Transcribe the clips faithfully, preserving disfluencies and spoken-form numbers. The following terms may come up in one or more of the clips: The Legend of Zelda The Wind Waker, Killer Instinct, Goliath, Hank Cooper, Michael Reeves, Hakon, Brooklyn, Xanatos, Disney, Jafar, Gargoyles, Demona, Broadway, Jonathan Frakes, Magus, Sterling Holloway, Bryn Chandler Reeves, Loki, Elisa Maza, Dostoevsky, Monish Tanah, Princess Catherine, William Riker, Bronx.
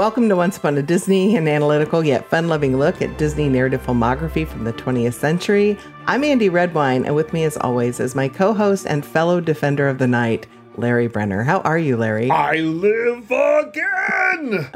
Welcome to Once Upon a Disney, an analytical yet fun-loving look at Disney narrative filmography from the twentieth century. I'm Andy Redwine, and with me as always is my co-host and fellow defender of the night, Larry Brenner. How are you, Larry? I live again!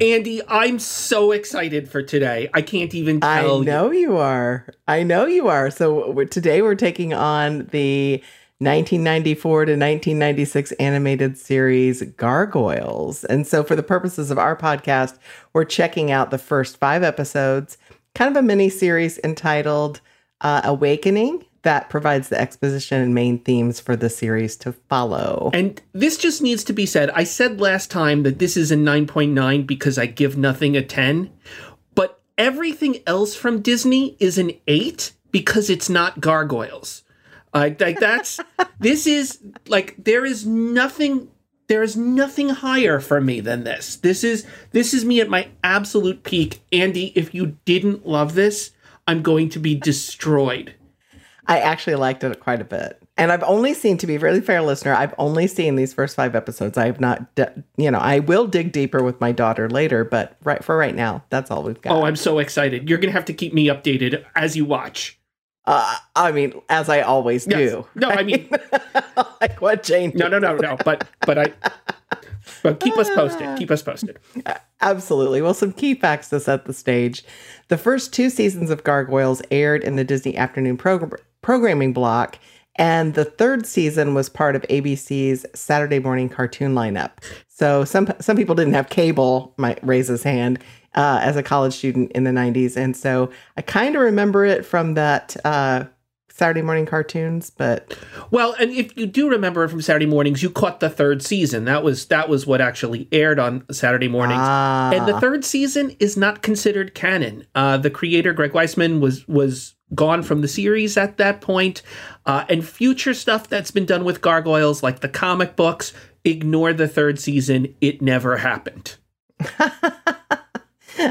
Andy, I'm so excited for today. I can't even tell you. I know you. you are. I know you are. So we're, today we're taking on the nineteen ninety-four to nineteen ninety-six animated series Gargoyles. And so for the purposes of our podcast, we're checking out the first five episodes, kind of a mini series entitled uh, Awakening, that provides the exposition and main themes for the series to follow. And this just needs to be said. I said last time that this is a nine point nine because I give nothing a ten, but everything else from Disney is an eight because it's not Gargoyles. Uh, like that's, this is like, there is nothing, there is nothing higher for me than this. This is, this is me at my absolute peak. Andy, if you didn't love this, I'm going to be destroyed. I actually liked it quite a bit. And I've only seen, to be really fair, listener, I've only seen these first five episodes. I have not, de- you know, I will dig deeper with my daughter later, but right for right now, that's all we've got. Oh, I'm so excited. You're going to have to keep me updated as you watch. Uh, I mean, as I always yes. do. No, right? I mean. Like what Jane did. No, no, no, no. But, but I, but keep us posted. Keep us posted. Absolutely. Well, some key facts to set the stage. The first two seasons of Gargoyles aired in the Disney Afternoon program. Programming block, and the third season was part of A B C's Saturday morning cartoon lineup. So some some people didn't have cable, might raise his hand, uh, as a college student in the nineties. And so I kind of remember it from that uh, Saturday morning cartoons, but... Well, and if you do remember it from Saturday mornings, you caught the third season. That was that was what actually aired on Saturday mornings. Ah. And the third season is not considered canon. Uh, the creator, Greg Weisman, was... was gone from the series at that point, uh, and future stuff that's been done with Gargoyles, like the comic books, ignore the third season. It never happened.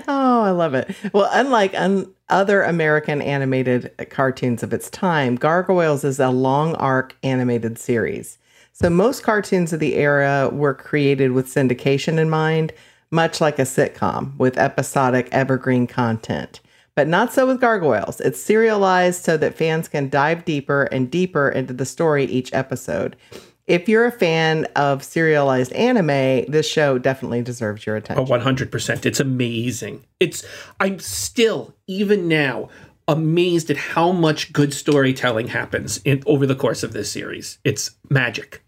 Oh, I love it. Well, unlike un- other American animated cartoons of its time, Gargoyles is a long arc animated series. So most cartoons of the era were created with syndication in mind, much like a sitcom with episodic evergreen content. But not so with Gargoyles. It's serialized so that fans can dive deeper and deeper into the story each episode. If you're a fan of serialized anime, this show definitely deserves your attention. Oh, one hundred percent. It's amazing. It's I'm still, even now, amazed at how much good storytelling happens in, over the course of this series. It's magic.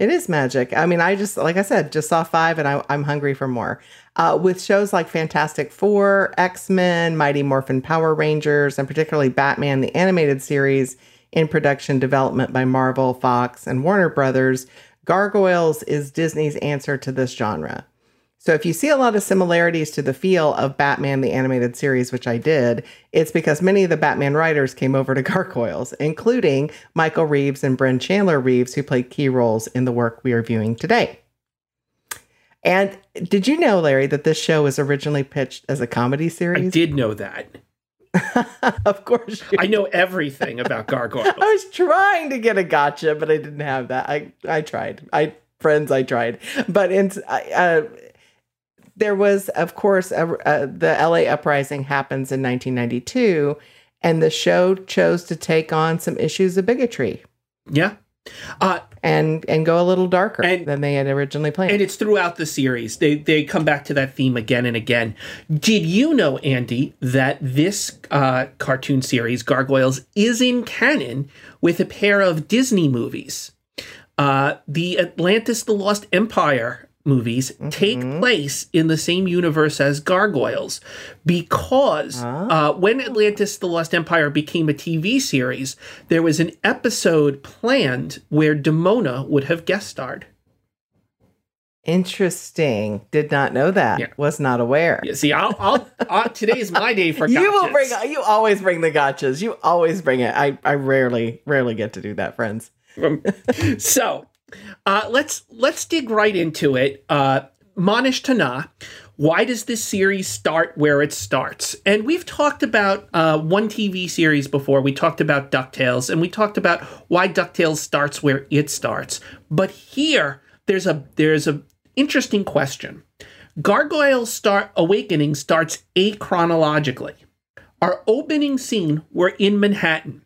It is magic. I mean, I just, like I said, just saw five and I, I'm hungry for more. Uh, with shows like Fantastic Four, X-Men, Mighty Morphin Power Rangers, and particularly Batman, the animated series in production development by Marvel, Fox, and Warner Brothers, Gargoyles is Disney's answer to this genre. So if you see a lot of similarities to the feel of Batman, the animated series, which I did, it's because many of the Batman writers came over to Gargoyles, including Michael Reeves and Bryn Chandler Reeves, who played key roles in the work we are viewing today. And did you know, Larry, that this show was originally pitched as a comedy series? I did know that. Of course. You. I know everything about Gargoyles. I was trying to get a gotcha, but I didn't have that. I, I tried. I friends, I tried. But in, uh, there was, of course, a, a, the L A uprising happens in nineteen ninety-two, and the show chose to take on some issues of bigotry. Yeah. Uh, and and go a little darker and, than they had originally planned. And it's throughout the series. They, they come back to that theme again and again. Did you know, Andy, that this uh, cartoon series, Gargoyles, is in canon with a pair of Disney movies? Uh, the Atlantis, The Lost Empire movies take mm-hmm. place in the same universe as Gargoyles because ah. uh, when Atlantis, The Lost Empire became a T V series, there was an episode planned where Demona would have guest starred. Interesting. Did not know that. Yeah. Was not aware. Yeah, see, I'll, I'll, I'll, today is my day for gotchas. You will bring, you always bring the gotchas. You always bring it. I, I rarely, rarely get to do that, friends. Um, so... Uh, let's let's dig right into it. Uh, Monish Tanah, why does this series start where it starts? And we've talked about uh, one T V series before. We talked about DuckTales, and we talked about why DuckTales starts where it starts. But here, there's a there's a Interesting question. Gargoyle Star Awakening starts achronologically. Our opening scene, we're in Manhattan.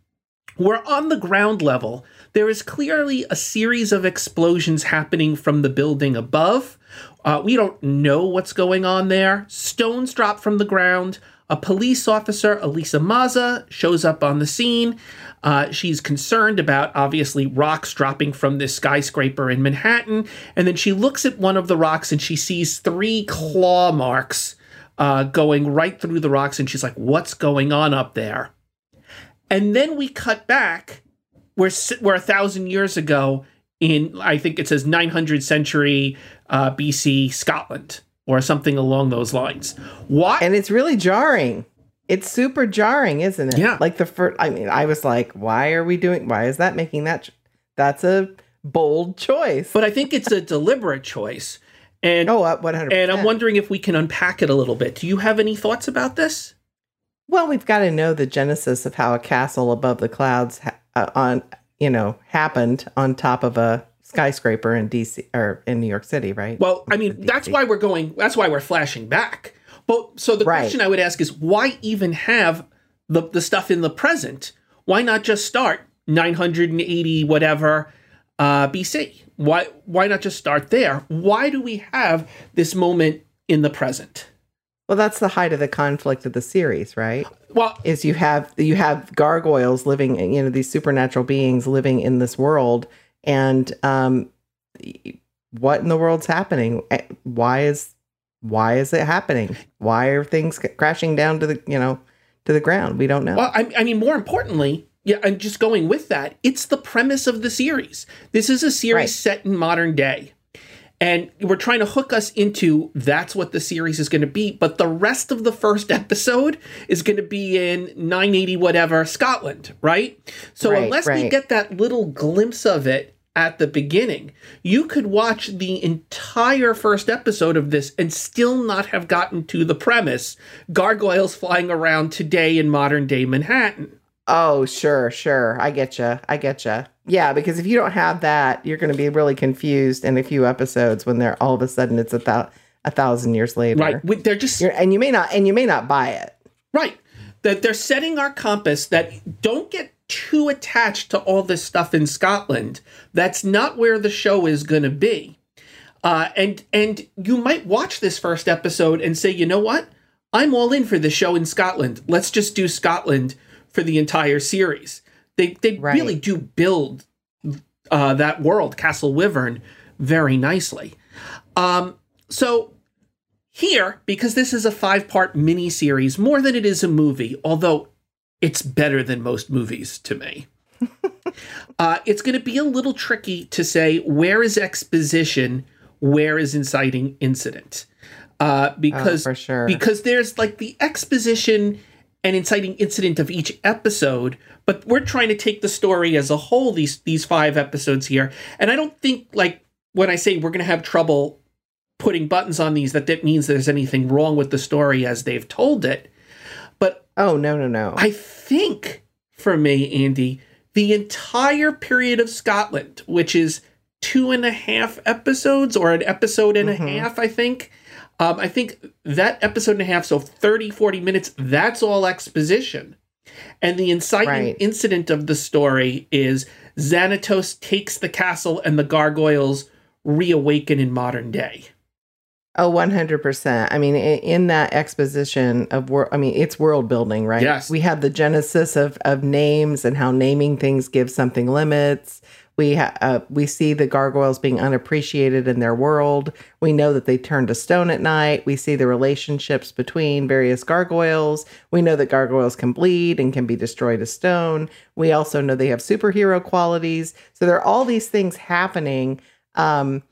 We're on the ground level. There is clearly a series of explosions happening from the building above. Uh, we don't know what's going on there. Stones drop from the ground. A police officer, Elisa Maza, shows up on the scene. Uh, she's concerned about, obviously, rocks dropping from this skyscraper in Manhattan. And then she looks at one of the rocks and she sees three claw marks uh, going right through the rocks. And she's like, what's going on up there? And then we cut back. We're, we're a thousand years ago in, I think it says nine hundredth century uh, B C Scotland. Or something along those lines. What? And it's really jarring. It's super jarring, isn't it? Yeah. Like the first, I mean, I was like, why are we doing, why is that making that? Ch- that's a bold choice. But I think it's a deliberate choice. And oh, uh, one hundred percent. And I'm wondering if we can unpack it a little bit. Do you have any thoughts about this? Well, we've got to know the genesis of how a castle above the clouds ha- uh, on, you know, happened on top of a skyscraper in D C or in New York City, right? Well, I mean, that's why we're going, that's why we're flashing back. But so the right. question I would ask is why even have the, the stuff in the present? Why not just start nine hundred eighty whatever uh, B C? Why, why not just start there? Why do we have this moment in the present? Well, that's the height of the conflict of the series, right? Well, is you have, you have gargoyles living, you know, these supernatural beings living in this world. And um, what in the world's happening? Why is why is it happening? Why are things crashing down to the you know to the ground? We don't know. Well, I, I mean, more importantly, yeah, and just going with that, it's the premise of the series. This is a series right. set in modern day, and we're trying to hook us into that's what the series is going to be. But the rest of the first episode is going to be in nine eighty whatever Scotland, right? So right, unless right. we get that little glimpse of it at the beginning, you could watch the entire first episode of this and still not have gotten to the premise, gargoyles flying around today in modern day Manhattan. Oh, sure, sure. I get you. I get you. Yeah, because if you don't have that, you're going to be really confused in a few episodes when they're all of a sudden it's a, th- a thousand years later. Right. They're just you're, and you may not and you may not buy it. Right. That they're setting our compass that don't get too attached to all this stuff in Scotland. That's not where the show is going to be. Uh, and and you might watch this first episode and say, you know what? I'm all in for the show in Scotland. Let's just do Scotland for the entire series. They they right. really do build uh, that world, Castle Wyvern, very nicely. Um, so here, because this is a five-part miniseries more than it is a movie, although it's better than most movies to me. uh, it's going to be a little tricky to say where is exposition, where is inciting incident, uh, because oh, for sure. because there's like the exposition and inciting incident of each episode, but we're trying to take the story as a whole. These these five episodes here, and I don't think like when I say we're going to have trouble putting buttons on these, that that means there's anything wrong with the story as they've told it. But oh, no, no, no. I think, for me, Andy, the entire period of Scotland, which is two and a half episodes or an episode and mm-hmm. a half, I think. Um, I think that episode and a half, so thirty, forty minutes, that's all exposition. And the inciting right. incident of the story is Xanatos takes the castle and the gargoyles reawaken in modern day. Oh, one hundred percent. I mean, in that exposition of, wor- I mean, it's world building, right? Yes. We have the genesis of, of names and how naming things gives something limits. We ha- uh, we see the gargoyles being unappreciated in their world. We know that they turn to stone at night. We see the relationships between various gargoyles. We know that gargoyles can bleed and can be destroyed as stone. We also know they have superhero qualities. So there are all these things happening. Um,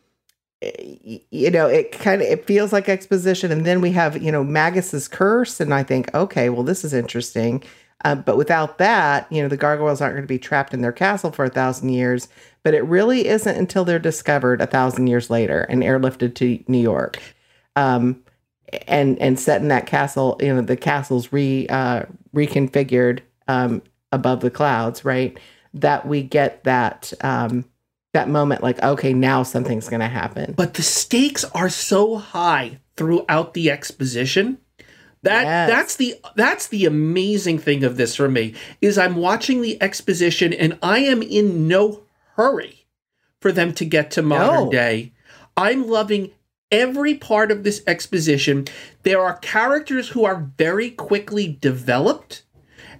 you know, it kind of it feels like exposition. And then we have, you know, Magus's curse. And I think, okay, well, this is interesting. Uh, but without that, you know, the gargoyles aren't going to be trapped in their castle for a thousand years. But it really isn't until they're discovered a thousand years later and airlifted to New York, um, and and set in that castle. You know, the castle's re uh, reconfigured um, above the clouds, right? That we get that um, that moment, like, okay, now something's going to happen. But the stakes are so high throughout the exposition. That yes. that's the that's the amazing thing of this for me, is I'm watching the exposition and I am in no hurry for them to get to modern no. day. I'm loving every part of this exposition. There are characters who are very quickly developed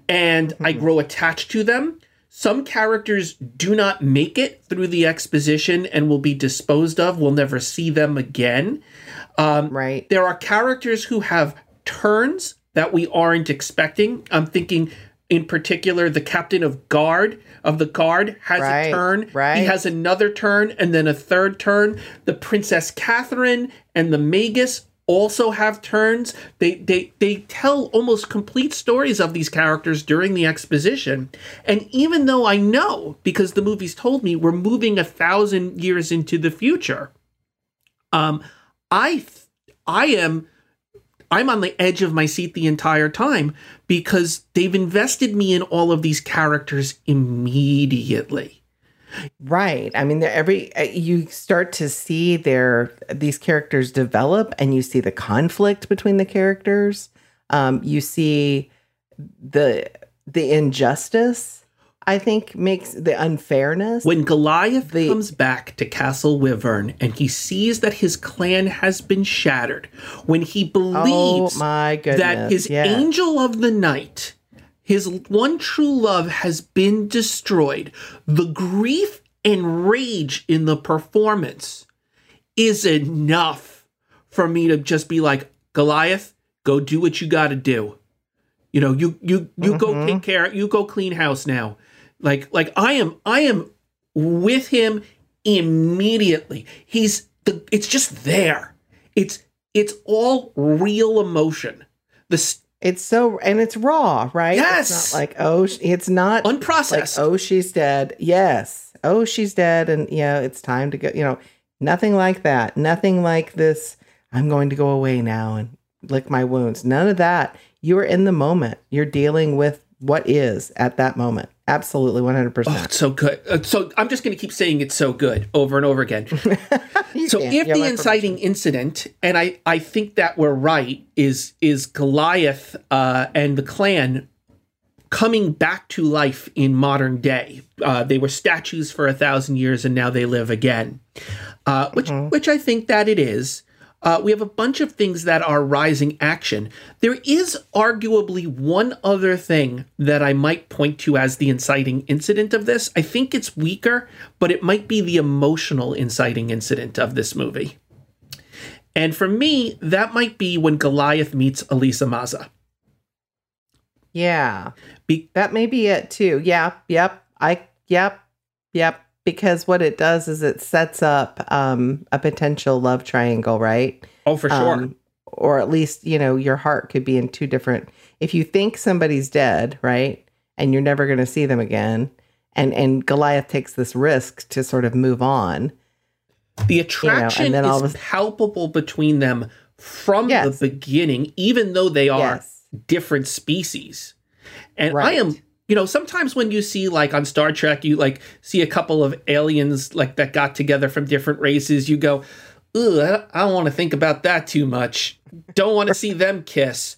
and mm-hmm. I grow attached to them. Some characters do not make it through the exposition and will be disposed of. We'll never see them again. Um, right. There are characters who have turns that we aren't expecting. I'm thinking in particular the captain of guard of the guard has right, a turn right. He has another turn and then a third turn. The Princess Catherine and the Magus also have turns. They they they tell almost complete stories of these characters during the exposition, and even though I know, because the movie's told me, we're moving a thousand years into the future, um I I am I'm on the edge of my seat the entire time because they've invested me in all of these characters immediately. Right. I mean, every you start to see their these characters develop, and you see the conflict between the characters. Um, you see the the injustice. I think makes the unfairness. When Goliath the, comes back to Castle Wyvern and he sees that his clan has been shattered, when he believes oh my goodness, that his yeah. angel of the night, his one true love, has been destroyed, the grief and rage in the performance is enough for me to just be like, Goliath, go do what you got to do. You know, you you you mm-hmm. go take care. You go clean house now. Like, like I am, I am with him immediately. He's the, it's just there. It's, it's all real emotion. The, it's so, and it's raw, right? Yes. It's not like, oh, it's not unprocessed. Like, oh, she's dead. Yes. Oh, she's dead. And you know, it's time to go, you know, nothing like that. Nothing like this. I'm going to go away now and lick my wounds. None of that. You are in the moment. You're dealing with what is at that moment. Absolutely, one hundred percent. Oh, it's so good. Uh, so I'm just going to keep saying it's so good over and over again. So can. if You're the inciting incident, and I, I think that we're right, is is Goliath uh, and the clan coming back to life in modern day. Uh, they were statues for a thousand years, and now they live again, uh, which mm-hmm. which I think that it is. Uh, we have a bunch of things that are rising action. There is arguably one other thing that I might point to as the inciting incident of this. I think it's weaker, but it might be the emotional inciting incident of this movie. And for me, that might be when Goliath meets Elisa Maza. Yeah, be- that may be it too. Yeah, yep, I, yep, yep. Because what it does is it sets up um, a potential love triangle, right? Oh, for sure. Um, or at least, you know, your heart could be in two different. If you think somebody's dead, right, and you're never going to see them again, and, and Goliath takes this risk to sort of move on. The attraction you know, and then all is of a... palpable between them from yes. the beginning, even though they are yes. different species. And right. I am... You know, sometimes when you see, like, on Star Trek, you, like, see a couple of aliens, like, that got together from different races. You go, ugh, I don't, don't want to think about that too much. Don't want to see them kiss.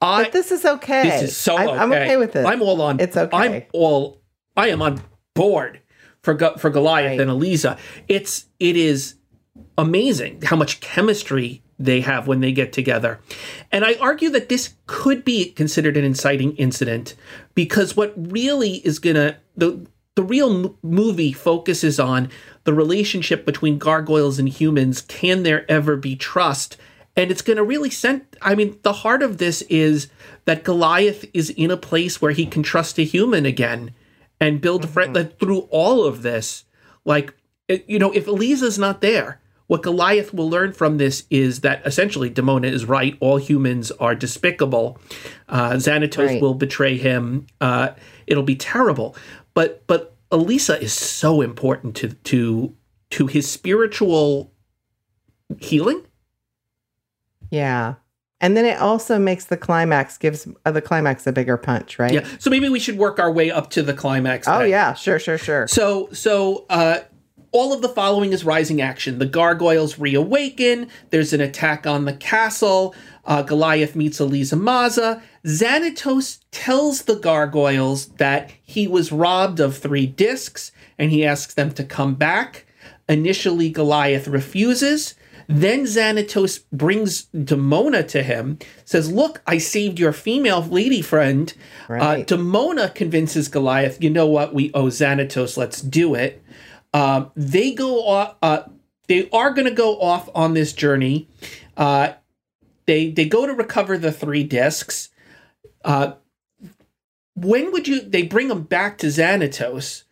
I, but this is okay. This is so I'm, okay. I'm okay with it. I'm all on. It's okay. I'm all, I am on board for Go, for Goliath right. and Elisa. It's, it is amazing how much chemistry they have when they get together. And I argue that this could be considered an inciting incident because what really is going to, the the real m- movie focuses on the relationship between gargoyles and humans. Can there ever be trust? And it's going to really send, I mean, the heart of this is that Goliath is in a place where he can trust a human again and build mm-hmm. friend like, through all of this. Like, it, you know, if Elisa's not there, what Goliath will learn from this is that essentially Demona is right. All humans are despicable. Uh, Xanatos right. will betray him. Uh, it'll be terrible. But but Elisa is so important to to to his spiritual healing. Yeah. And then it also makes the climax, gives uh, the climax a bigger punch, right? Yeah. So maybe we should work our way up to the climax. Oh, then. yeah. Sure, sure, sure. So, so, uh, All of the following is rising action. The Gargoyles reawaken. There's an attack on the castle. Uh, Goliath meets Elisa Maza. Xanatos tells the Gargoyles that he was robbed of three discs, and he asks them to come back. Initially, Goliath refuses. Then Xanatos brings Demona to him, says, look, I saved your female lady friend. Right. Uh, Demona convinces Goliath, you know what, we owe Xanatos, let's do it. Uh, they go off, uh, they are going to go off on this journey. Uh, they they go to recover the three discs. Uh, when would you, they bring them back to Xanatos.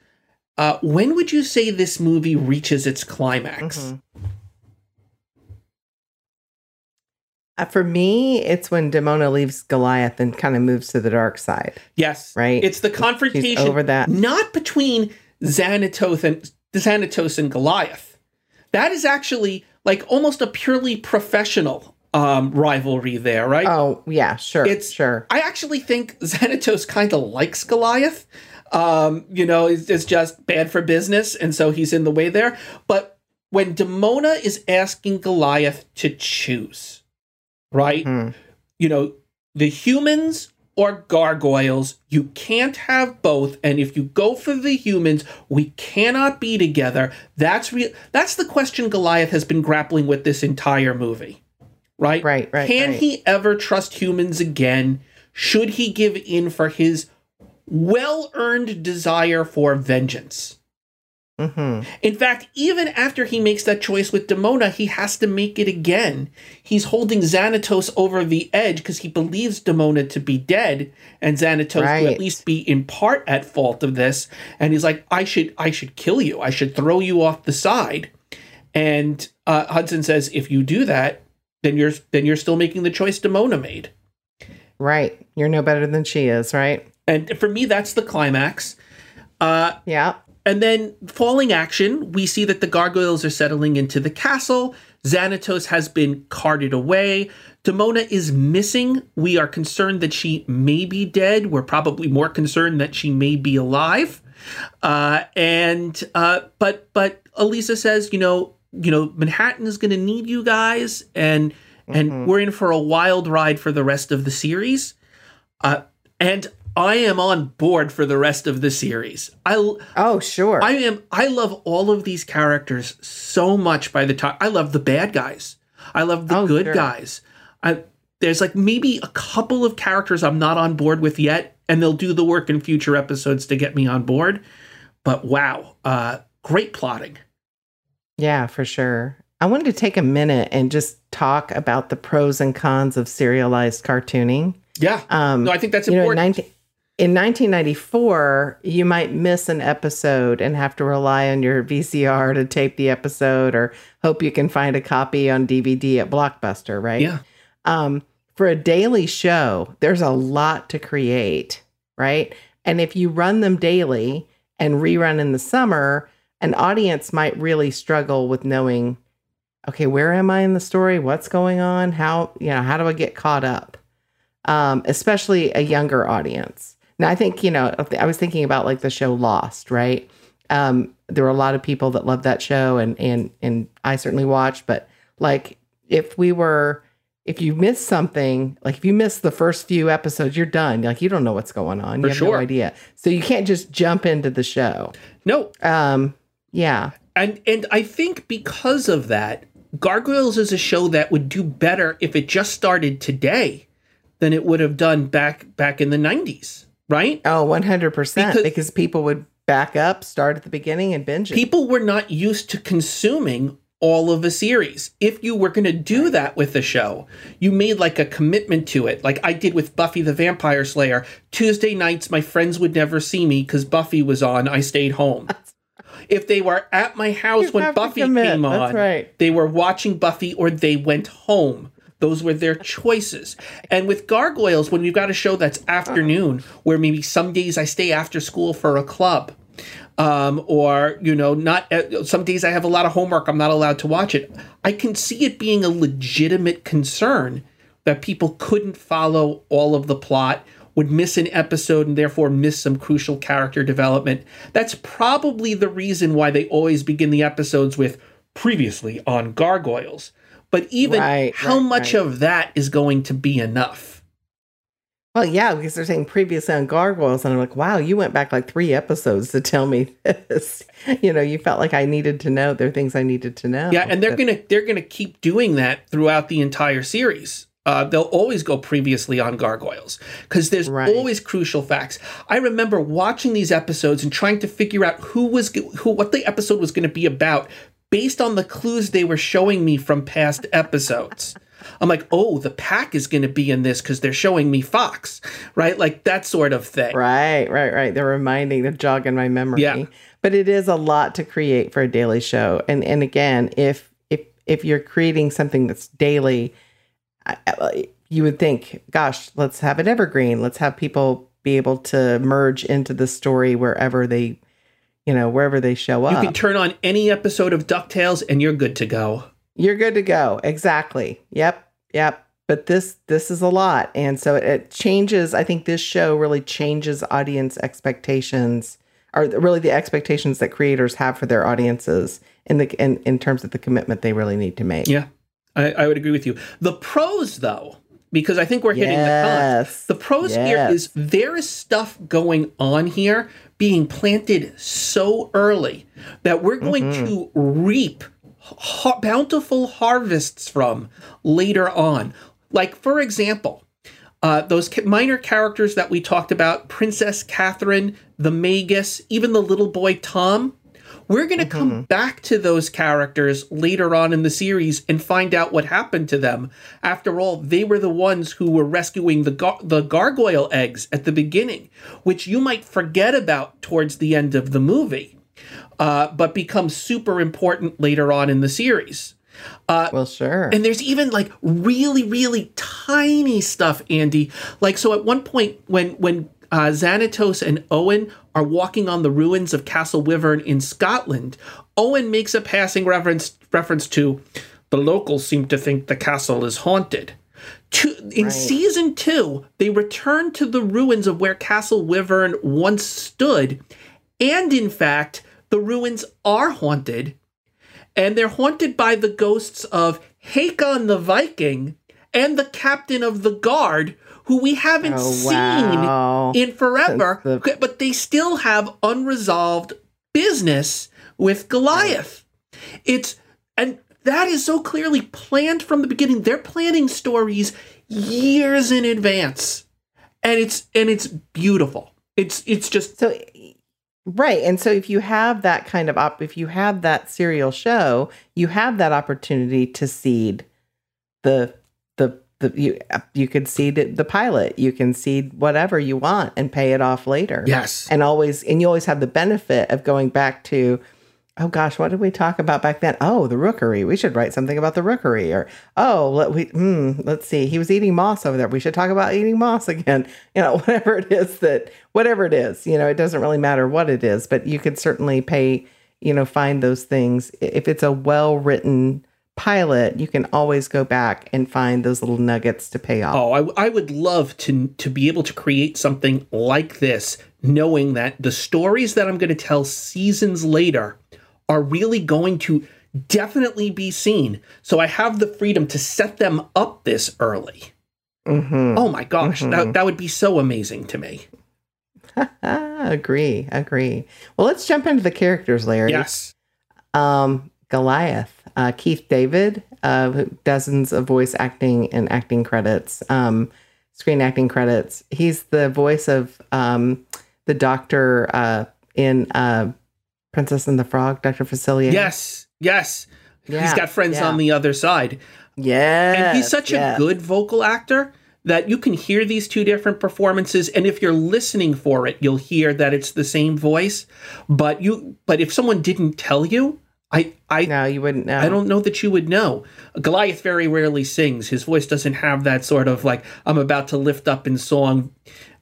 Uh, when would you say this movie reaches its climax? Mm-hmm. For me, it's when Demona leaves Goliath and kind of moves to the dark side. Yes. Right? It's the confrontation. She's over that. Not between Xanatos and, Xanatos and Goliath. That is actually like almost a purely professional um, rivalry there, right? Oh, yeah, sure. It's, sure. I actually think Xanatos kind of likes Goliath. Um, you know, it's, it's just bad for business, and so he's in the way there. But when Demona is asking Goliath to choose... Right? Mm. You know, the humans or gargoyles, you can't have both. And if you go for the humans, we cannot be together. That's real. That's the question Goliath has been grappling with this entire movie. Right? Right, right. Can right. he ever trust humans again? Should he give in for his well-earned desire for vengeance? Mm-hmm. In fact, even after he makes that choice with Demona, he has to make it again. He's holding Xanatos over the edge because he believes Demona to be dead, and Xanatos right. will at least be in part at fault of this. And he's like, I should I should kill you. I should throw you off the side. And uh, Hudson says, if you do that, then you're then you're still making the choice Demona made. Right. You're no better than she is, right? And for me, that's the climax. Uh, yeah. And then falling action, we see that the gargoyles are settling into the castle. Xanatos has been carted away. Demona is missing. We are concerned that she may be dead. We're probably more concerned that she may be alive. Uh, and uh, but but Elisa says, you know, you know, Manhattan is going to need you guys, and mm-hmm. and we're in for a wild ride for the rest of the series. Uh, and. I am on board for the rest of the series. I oh sure. I am. I love all of these characters so much. By the time I love the bad guys, I love the oh, good sure. guys. I, there's like maybe a couple of characters I'm not on board with yet, and they'll do the work in future episodes to get me on board. But wow, uh, great plotting. Yeah, for sure. I wanted to take a minute and just talk about the pros and cons of serialized cartooning. Yeah. Um, no, I think that's important. You know, nineteen- In nineteen ninety-four, you might miss an episode and have to rely on your V C R to tape the episode or hope you can find a copy on D V D at Blockbuster, right? Yeah. Um, for a daily show, there's a lot to create, right? And if you run them daily and rerun in the summer, an audience might really struggle with knowing, okay, where am I in the story? What's going on? How, you know, how do I get caught up? Um, especially a younger audience. Now, I think, you know, I was thinking about like the show Lost, right? Um, there were a lot of people that loved that show and, and, and I certainly watched, but like if we were, if you miss something, like if you miss the first few episodes, you're done. Like you don't know what's going on. For you have sure. no idea. So you can't just jump into the show. No. Um, yeah. And, and I think because of that, Gargoyles is a show that would do better if it just started today than it would have done back, back in the nineties. Right? Oh, one hundred percent. Because, because people would back up, start at the beginning, and binge it. People were not used to consuming all of a series. If you were going to do that with a show, you made like a commitment to it. Like I did with Buffy the Vampire Slayer. Tuesday nights, my friends would never see me because Buffy was on. I stayed home. If they were at my house you when Buffy came on, that's right. they were watching Buffy or they went home. Those were their choices. And with Gargoyles, when you've got a show that's afternoon, where maybe some days I stay after school for a club, um, or, you know, not uh, some days I have a lot of homework, I'm not allowed to watch it. I can see it being a legitimate concern that people couldn't follow all of the plot would miss an episode and therefore miss some crucial character development. That's probably the reason why they always begin the episodes with previously on Gargoyles. But even right, how right, much right. of that is going to be enough? Well, yeah, because they're saying previously on Gargoyles. And I'm like, wow, you went back like three episodes to tell me this. You know, you felt like I needed to know. There are things I needed to know. Yeah, and they're going to they're going to keep doing that throughout the entire series. Uh, they'll always go previously on Gargoyles because there's right. always crucial facts. I remember watching these episodes and trying to figure out who was who what the episode was going to be about based on the clues they were showing me from past episodes. I'm like, oh, the pack is going to be in this because they're showing me Fox, right? Like that sort of thing. Right, right, right. They're reminding, they're jogging my memory. Yeah. But it is a lot to create for a daily show. And and again, if if if you're creating something that's daily, I, you would think, gosh, let's have an evergreen. Let's have people be able to merge into the story wherever they, you know, wherever they show up. You can turn on any episode of DuckTales and you're good to go. You're good to go. Exactly. Yep. Yep. But this, this is a lot. And so it, it changes. I think this show really changes audience expectations, or really the expectations that creators have for their audiences in the, in, in terms of the commitment they really need to make. Yeah. I, I would agree with you. The pros, though, because I think we're hitting yes. the cons. The pros yes. here is there is stuff going on here being planted so early that we're going mm-hmm. to reap ha- bountiful harvests from later on. Like, for example, uh, those ca- minor characters that we talked about, Princess Catherine, the Magus, even the little boy Tom. We're going to mm-hmm. come back to those characters later on in the series and find out what happened to them. After all, they were the ones who were rescuing the gar- the gargoyle eggs at the beginning, which you might forget about towards the end of the movie, uh, but becomes super important later on in the series. Uh, well, sure. And there's even like really, really tiny stuff, Andy. Like, so at one point when when Uh, Xanatos and Owen are walking on the ruins of Castle Wyvern in Scotland. Owen makes a passing reference reference to the locals seem to think the castle is haunted. To, in right. season two, they return to the ruins of where Castle Wyvern once stood, and in fact, the ruins are haunted, and they're haunted by the ghosts of Hakon the Viking and the captain of the guard, who we haven't oh, wow. seen in forever, the- but they still have unresolved business with Goliath. It's, and that is so clearly planned from the beginning. They're planning stories years in advance, and it's and it's beautiful. It's it's just so right. And so if you have that kind of op, if you have that serial show, you have that opportunity to seed the the. The, you you can seed the, the pilot, you can seed whatever you want and pay it off later. Yes, and always and you always have the benefit of going back to, oh gosh, what did we talk about back then? Oh, the rookery. We should write something about the rookery. Or oh, let we mm, let's see, he was eating moss over there. We should talk about eating moss again. You know, whatever it is that whatever it is, you know, it doesn't really matter what it is, but you could certainly pay, you know, find those things if it's a well written pilot. You can always go back and find those little nuggets to pay off. Oh, I, I would love to to be able to create something like this, knowing that the stories that I'm going to tell seasons later are really going to definitely be seen. So I have the freedom to set them up this early. Mm-hmm. Oh my gosh, mm-hmm. that, that would be so amazing to me. agree, agree. Well, let's jump into the characters, Larry. Yes. Um, Goliath. Uh, Keith David, uh, dozens of voice acting and acting credits, um, screen acting credits. He's the voice of um, the doctor uh, in uh, Princess and the Frog, Doctor Facilier. Yes, yes. Yeah, he's got friends yeah. on the other side. Yeah. And he's such yes. a good vocal actor that you can hear these two different performances. And if you're listening for it, you'll hear that it's the same voice. But you, but if someone didn't tell you, I, I, no, you wouldn't know. I don't know that you would know. Goliath very rarely sings. His voice doesn't have that sort of like, I'm about to lift up in song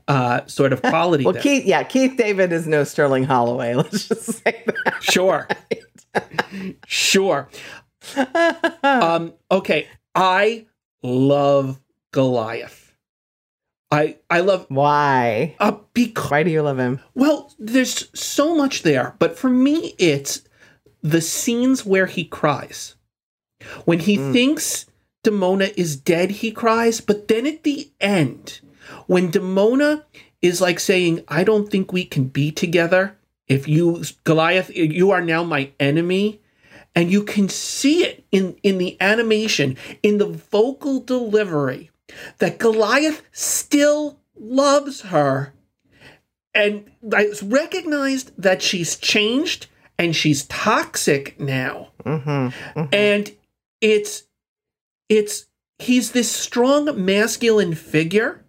uh, sort of quality. well, there. Keith, yeah, Keith David is no Sterling Holloway. Let's just say that. Sure. sure. Um, okay. I love Goliath. I, I love... Why? Uh, because, Why do you love him? Well, there's so much there. But for me, it's the scenes where he cries. When he mm. thinks Demona is dead, he cries. But then at the end, when Demona is like saying, I don't think we can be together. If you, Goliath, you are now my enemy. And you can see it in, in the animation, in the vocal delivery, that Goliath still loves her. And it's recognized that she's changed and she's toxic now. Mm-hmm, mm-hmm. And it's, it's, he's this strong masculine figure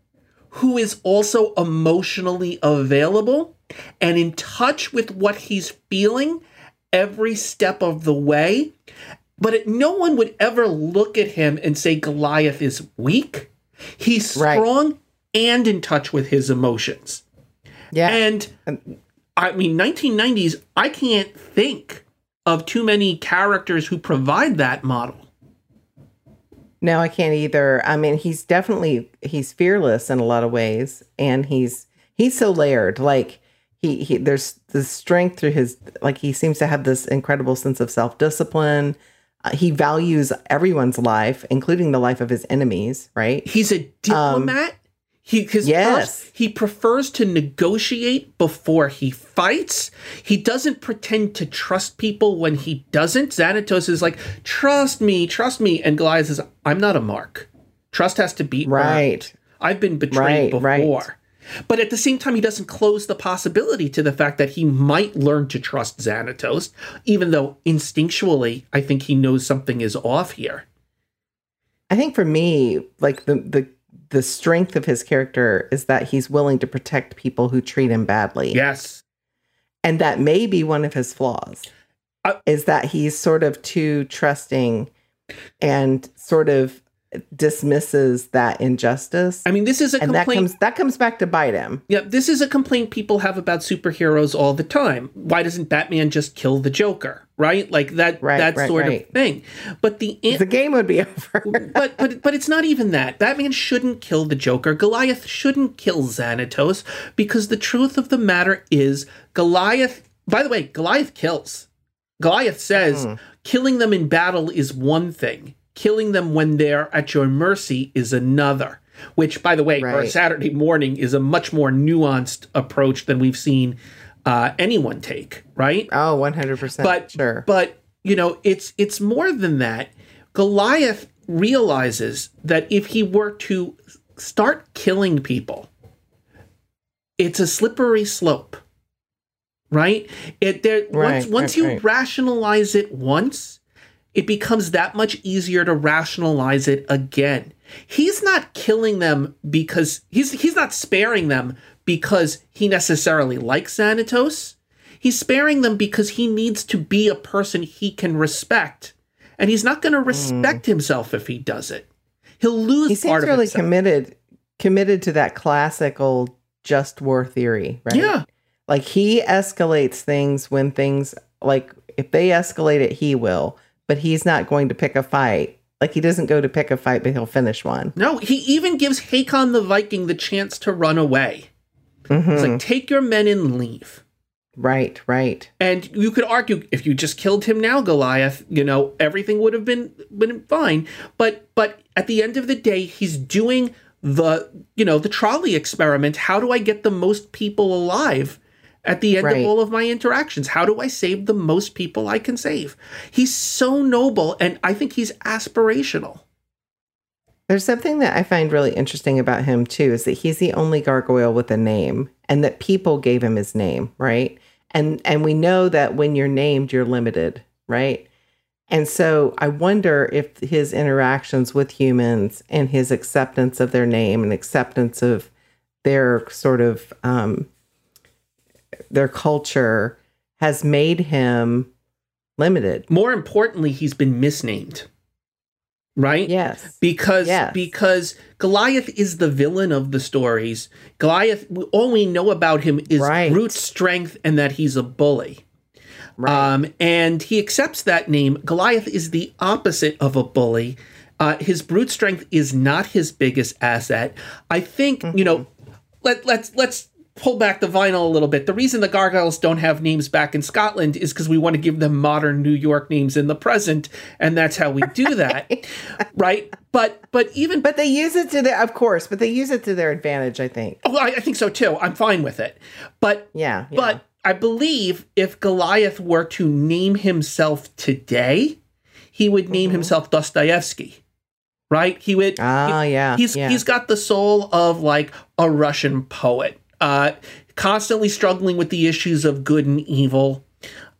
who is also emotionally available and in touch with what he's feeling every step of the way, but it, no one would ever look at him and say Goliath is weak. He's strong right. and in touch with his emotions. Yeah. And, and I mean, nineteen nineties, I can't think of too many characters who provide that model. No, I can't either. I mean, he's definitely, he's fearless in a lot of ways. And he's, he's so layered, like, He, he there's the strength through his, like, he seems to have this incredible sense of self-discipline. Uh, he values everyone's life, including the life of his enemies, right? He's a diplomat. Um, he his yes. First, he prefers to negotiate before he fights. He doesn't pretend to trust people when he doesn't. Xanatos is like, trust me, trust me. And Goliath says, I'm not a mark. Trust has to be right. Earned. I've been betrayed right, before. Right. But at the same time, he doesn't close the possibility to the fact that he might learn to trust Xanatos, even though instinctually, I think he knows something is off here. I think for me, like the the, the strength of his character is that he's willing to protect people who treat him badly. Yes. And that may be one of his flaws, uh, is that he's sort of too trusting and sort of dismisses that injustice. I mean, this is a complaint. And that comes, that comes back to bite him. Yeah, this is a complaint people have about superheroes all the time. Why doesn't Batman just kill the Joker, right? Like that right, that right, sort right. of thing. But the in- the game would be over. but but but it's not even that. Batman shouldn't kill the Joker. Goliath shouldn't kill Xanatos, because the truth of the matter is Goliath, by the way, Goliath kills. Goliath says mm. killing them in battle is one thing. Killing them when they're at your mercy is another, which, by the way, right. for Saturday morning is a much more nuanced approach than we've seen uh, anyone take, right? Oh, one hundred percent. But, sure. But, you know, it's it's more than that. Goliath realizes that if he were to start killing people, it's a slippery slope, right? It there right, Once, once right, you right. rationalize it once, it becomes that much easier to rationalize it again. He's not killing them because he's he's not sparing them because he necessarily likes Xanatos. He's sparing them because he needs to be a person he can respect. And he's not going to respect mm. himself if he does it. He'll lose he part of himself. He seems really committed, committed to that classical just war theory, right? Yeah. Like, he escalates things when things, like, if they escalate it, he will. But he's not going to pick a fight. Like, he doesn't go to pick a fight, but he'll finish one. No, he even gives Hakon the Viking the chance to run away. Mm-hmm. It's like, take your men and leave. Right, right. And you could argue, if you just killed him now, Goliath, you know, everything would have been been fine. But but at the end of the day, he's doing the, you know, the trolley experiment. How do I get the most people alive? At the end right. of all of my interactions, how do I save the most people I can save? He's so noble, and I think he's aspirational. There's something that I find really interesting about him, too, is that he's the only gargoyle with a name, and that people gave him his name, right? And and we know that when you're named, you're limited, right? And so I wonder if his interactions with humans and his acceptance of their name and acceptance of their sort of... Um, their culture has made him limited. More importantly, he's been misnamed, right? Yes. Because yes. because Goliath is the villain of the stories. Goliath, all we know about him is right. brute strength and that he's a bully. Right. Um, and he accepts that name. Goliath is the opposite of a bully. Uh, his brute strength is not his biggest asset. I think, mm-hmm. you know, let, let's let's pull back the vinyl a little bit. The reason the Gargoyles don't have names back in Scotland is because we want to give them modern New York names in the present, and that's how we do that, right? But but even but they use it to their of course, but they use it to their advantage. I think. Oh, I, I think so too. I'm fine with it. But yeah, yeah, but I believe if Goliath were to name himself today, he would name mm-hmm. himself Dostoevsky. Right? He would. Oh, he, yeah. He's yeah. he's got the soul of like a Russian poet, uh, constantly struggling with the issues of good and evil.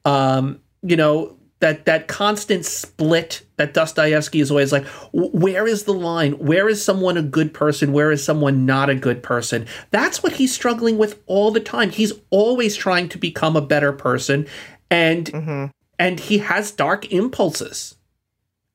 Um, you know, that that constant split that Dostoevsky is always like, where is the line? Where is someone a good person? Where is someone not a good person? That's what he's struggling with all the time. He's always trying to become a better person, and mm-hmm. and he has dark impulses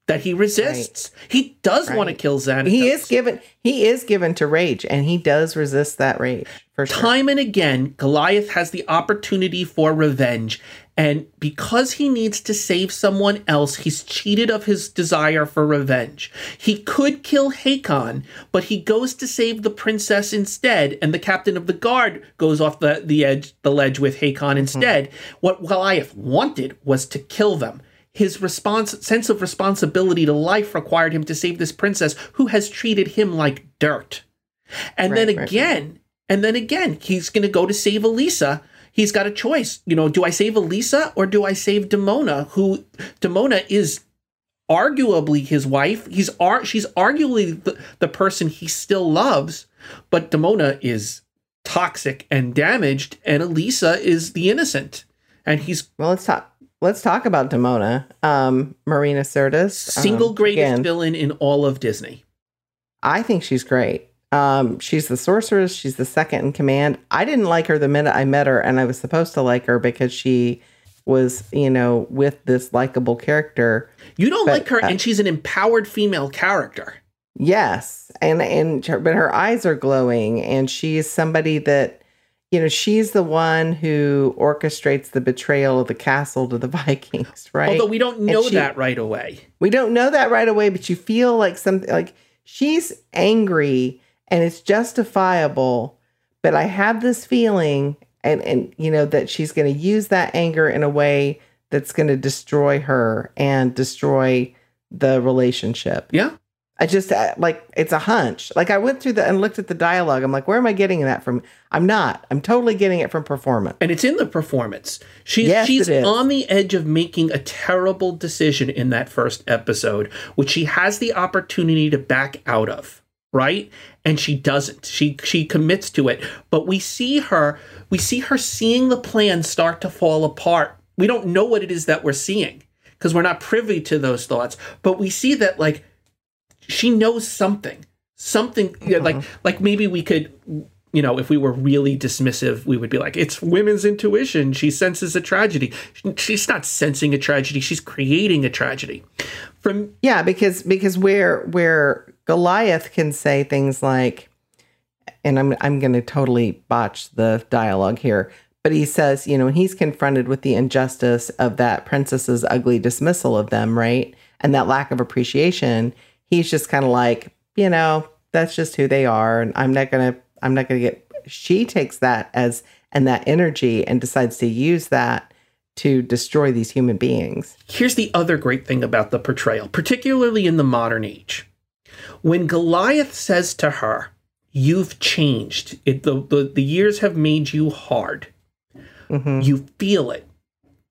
that he resists. Right. He does right. want to kill Xanatos. He is given he is given to rage, and he does resist that rage. For sure. Time and again, Goliath has the opportunity for revenge, and because he needs to save someone else, he's cheated of his desire for revenge. He could kill Hakon, but he goes to save the princess instead, and the captain of the guard goes off the, the edge the ledge with Hakon mm-hmm. instead. What Goliath wanted was to kill them. His response, sense of responsibility to life required him to save this princess who has treated him like dirt. And right, then again, right, right. and then again, he's going to go to save Elisa. He's got a choice. You know, do I save Elisa or do I save Demona, who Demona is arguably his wife? He's ar- She's arguably the, the person he still loves, but Demona is toxic and damaged, and Elisa is the innocent. And he's... Well, let's talk. Let's talk about Demona. Um, Marina Sirtis. Single um, greatest again, villain in all of Disney. I think she's great. Um, she's the sorceress. She's the second in command. I didn't like her the minute I met her, and I was supposed to like her because she was, you know, with this likable character. You don't but, like her, uh, and she's an empowered female character. Yes. And, and her, but her eyes are glowing, and she's somebody that... You know, she's the one who orchestrates the betrayal of the castle to the Vikings, right? Although we don't know she, that right away. We don't know that right away, but you feel like something like she's angry and it's justifiable. But I have this feeling and, and you know, that she's going to use that anger in a way that's going to destroy her and destroy the relationship. Yeah. I just like it's a hunch. Like I went through the and looked at the dialogue. I'm like, where am I getting that from? I'm not. I'm totally getting it from performance. And it's in the performance. She's yes, she's on the edge of making a terrible decision in that first episode, which she has the opportunity to back out of, right? And she doesn't. She she commits to it. But we see her we see her seeing the plan start to fall apart. We don't know what it is that we're seeing because we're not privy to those thoughts. But we see that like she knows something, something mm-hmm. you know, like like maybe we could, you know, if we were really dismissive, we would be like, it's women's intuition. She senses a tragedy. She's not sensing a tragedy. She's creating a tragedy. From yeah, because because where where Goliath can say things like, and I'm I'm going to totally botch the dialogue here, but he says, you know, he's confronted with the injustice of that princess's ugly dismissal of them, right, and that lack of appreciation. He's just kind of like, you know, that's just who they are. And I'm not going to, I'm not going to get, she takes that as, and that energy and decides to use that to destroy these human beings. Here's the other great thing about the portrayal, particularly in the modern age. When Goliath says to her, you've changed, it, the, the, the years have made you hard. Mm-hmm. You feel it,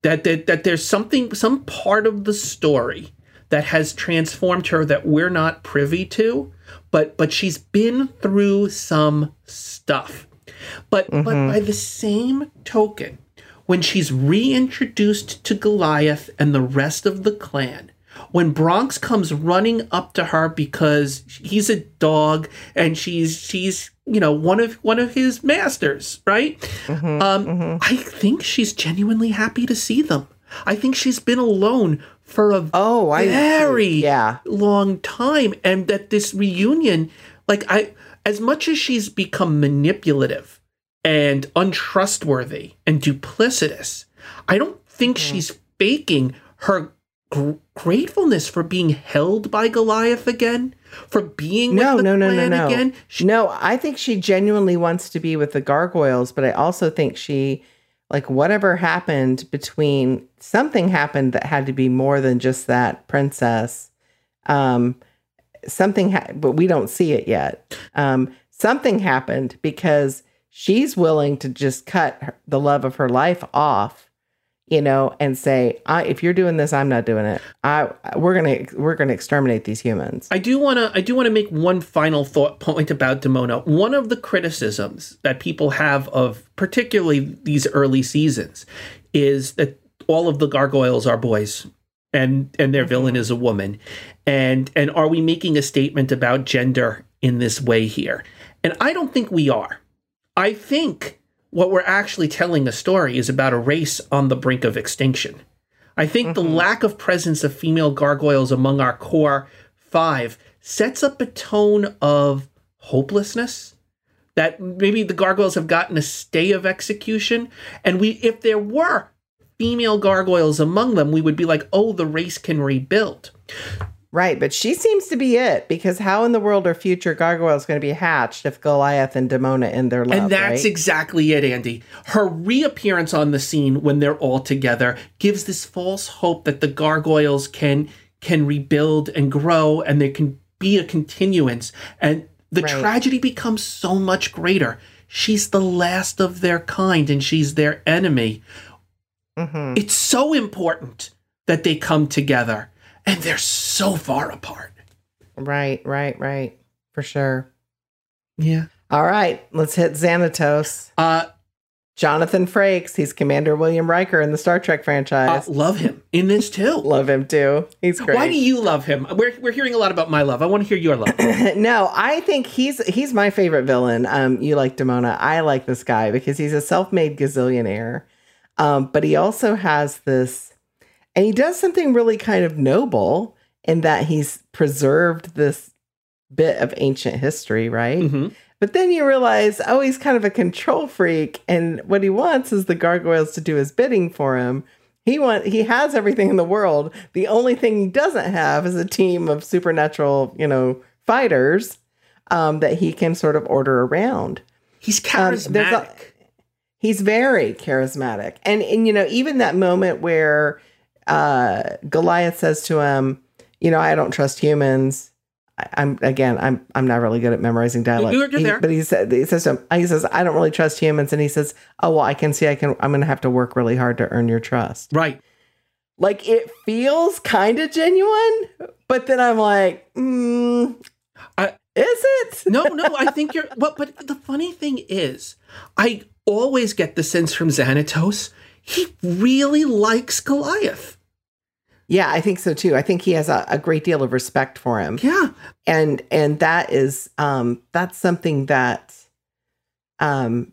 that, that, that there's something, some part of the story that has transformed her that we're not privy to, but but she's been through some stuff. But mm-hmm. but by the same token, when she's reintroduced to Goliath and the rest of the clan, when Bronx comes running up to her because he's a dog and she's she's you know one of one of his masters, right? Mm-hmm. Um, mm-hmm. I think she's genuinely happy to see them. I think she's been alone for a oh, I, very yeah. long time. And that this reunion, like I, as much as she's become manipulative and untrustworthy and duplicitous, I don't think mm. she's faking her gr- gratefulness for being held by Goliath again, for being no, with the no, no, clan no, no. again. She- no, I think she genuinely wants to be with the gargoyles, but I also think she, like, whatever happened between, something happened that had to be more than just that princess. Um, something, ha- but we don't see it yet. Um, something happened because she's willing to just cut her, the love of her life off, you know, and say, I, if you're doing this, I'm not doing it. I, we're going to, we're going to exterminate these humans. I do want to, I do want to make one final thought point about Demona. One of the criticisms that people have of particularly these early seasons is that all of the gargoyles are boys and, and their villain is a woman. And, and are we making a statement about gender in this way here? And I don't think we are. I think what we're actually telling a story is about a race on the brink of extinction. I think mm-hmm. the lack of presence of female gargoyles among our core five sets up a tone of hopelessness, that maybe the gargoyles have gotten a stay of execution. And we, if there were female gargoyles among them, we would be like, oh, the race can rebuild. Right, but she seems to be it, because how in the world are future gargoyles going to be hatched if Goliath and Demona end their love? And that's right? exactly it, Andy. Her reappearance on the scene when they're all together gives this false hope that the gargoyles can can rebuild and grow, and there can be a continuance. And the right. tragedy becomes so much greater. She's the last of their kind, and she's their enemy. Mm-hmm. It's so important that they come together. And they're so far apart. Right, right, right. For sure. Yeah. All right. Let's hit Xanatos. Uh, Jonathan Frakes. He's Commander William Riker in the Star Trek franchise. Uh, love him in this too. Love him too. He's great. Why do you love him? We're we're hearing a lot about my love. I want to hear your love. No, I think he's he's my favorite villain. Um, you like Demona. I like this guy because he's a self-made gazillionaire. Um, but he also has this. And he does something really kind of noble in that he's preserved this bit of ancient history, right? Mm-hmm. But then you realize, oh, he's kind of a control freak. And what he wants is the gargoyles to do his bidding for him. He want, he has everything in the world. The only thing he doesn't have is a team of supernatural, you know, fighters um, that he can sort of order around. He's charismatic. Um, a, he's very charismatic. And, and, you know, even that moment where... Uh, Goliath says to him, you know, I don't trust humans. I, I'm again, I'm, I'm not really good at memorizing dialogue, you he, but he said, he says to him, he says, I don't really trust humans. And he says, oh, well, I can see I can, I'm going to have to work really hard to earn your trust. Right. Like it feels kind of genuine, but then I'm like, mm, I, is it? no, no, I think you're, well, but the funny thing is I always get the sense from Xanatos, he really likes Goliath. Yeah, I think so too. I think he has a, a great deal of respect for him. Yeah. And and that is um that's something that um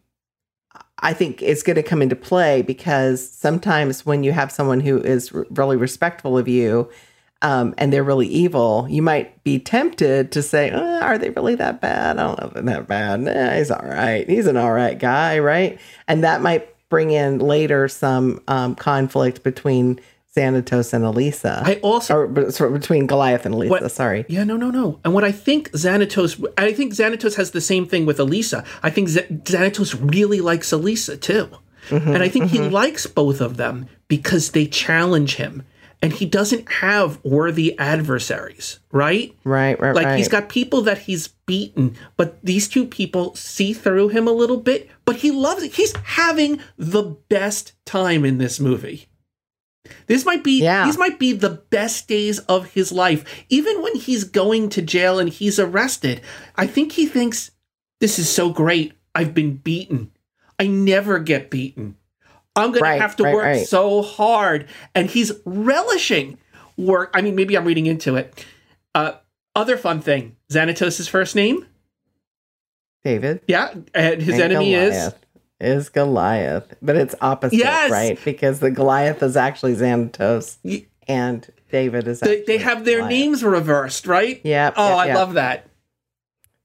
I think is going to come into play, because sometimes when you have someone who is r- really respectful of you um and they're really evil, you might be tempted to say, oh, are they really that bad? I don't know if they're that bad. Nah, he's all right. He's an all right guy, right? And that might bring in later some um conflict between Xanatos and Elisa. I also... Or, sorry, between Goliath and Elisa, what, sorry. Yeah, no, no, no. And what I think Xanatos... I think Xanatos has the same thing with Elisa. I think Z- Xanatos really likes Elisa, too. Mm-hmm, and I think mm-hmm. he likes both of them because they challenge him. And he doesn't have worthy adversaries, right? Right, right, Like, right. he's got people that he's beaten, but these two people see through him a little bit, but he loves it. He's having the best time in this movie. This might be yeah. these might be the best days of his life. Even when he's going to jail and he's arrested, I think he thinks, this is so great. I've been beaten. I never get beaten. I'm going right, to have to right, work right. so hard. And he's relishing work. I mean, maybe I'm reading into it. Uh, other fun thing, Xanatos' first name? David. Yeah, and his and enemy Goliath. is? Is Goliath, but it's opposite, yes! right? Because the Goliath is actually Xanatos, and David is actually They, they have their Goliath. Names reversed, right? Yeah. Oh, yep, I yep. love that.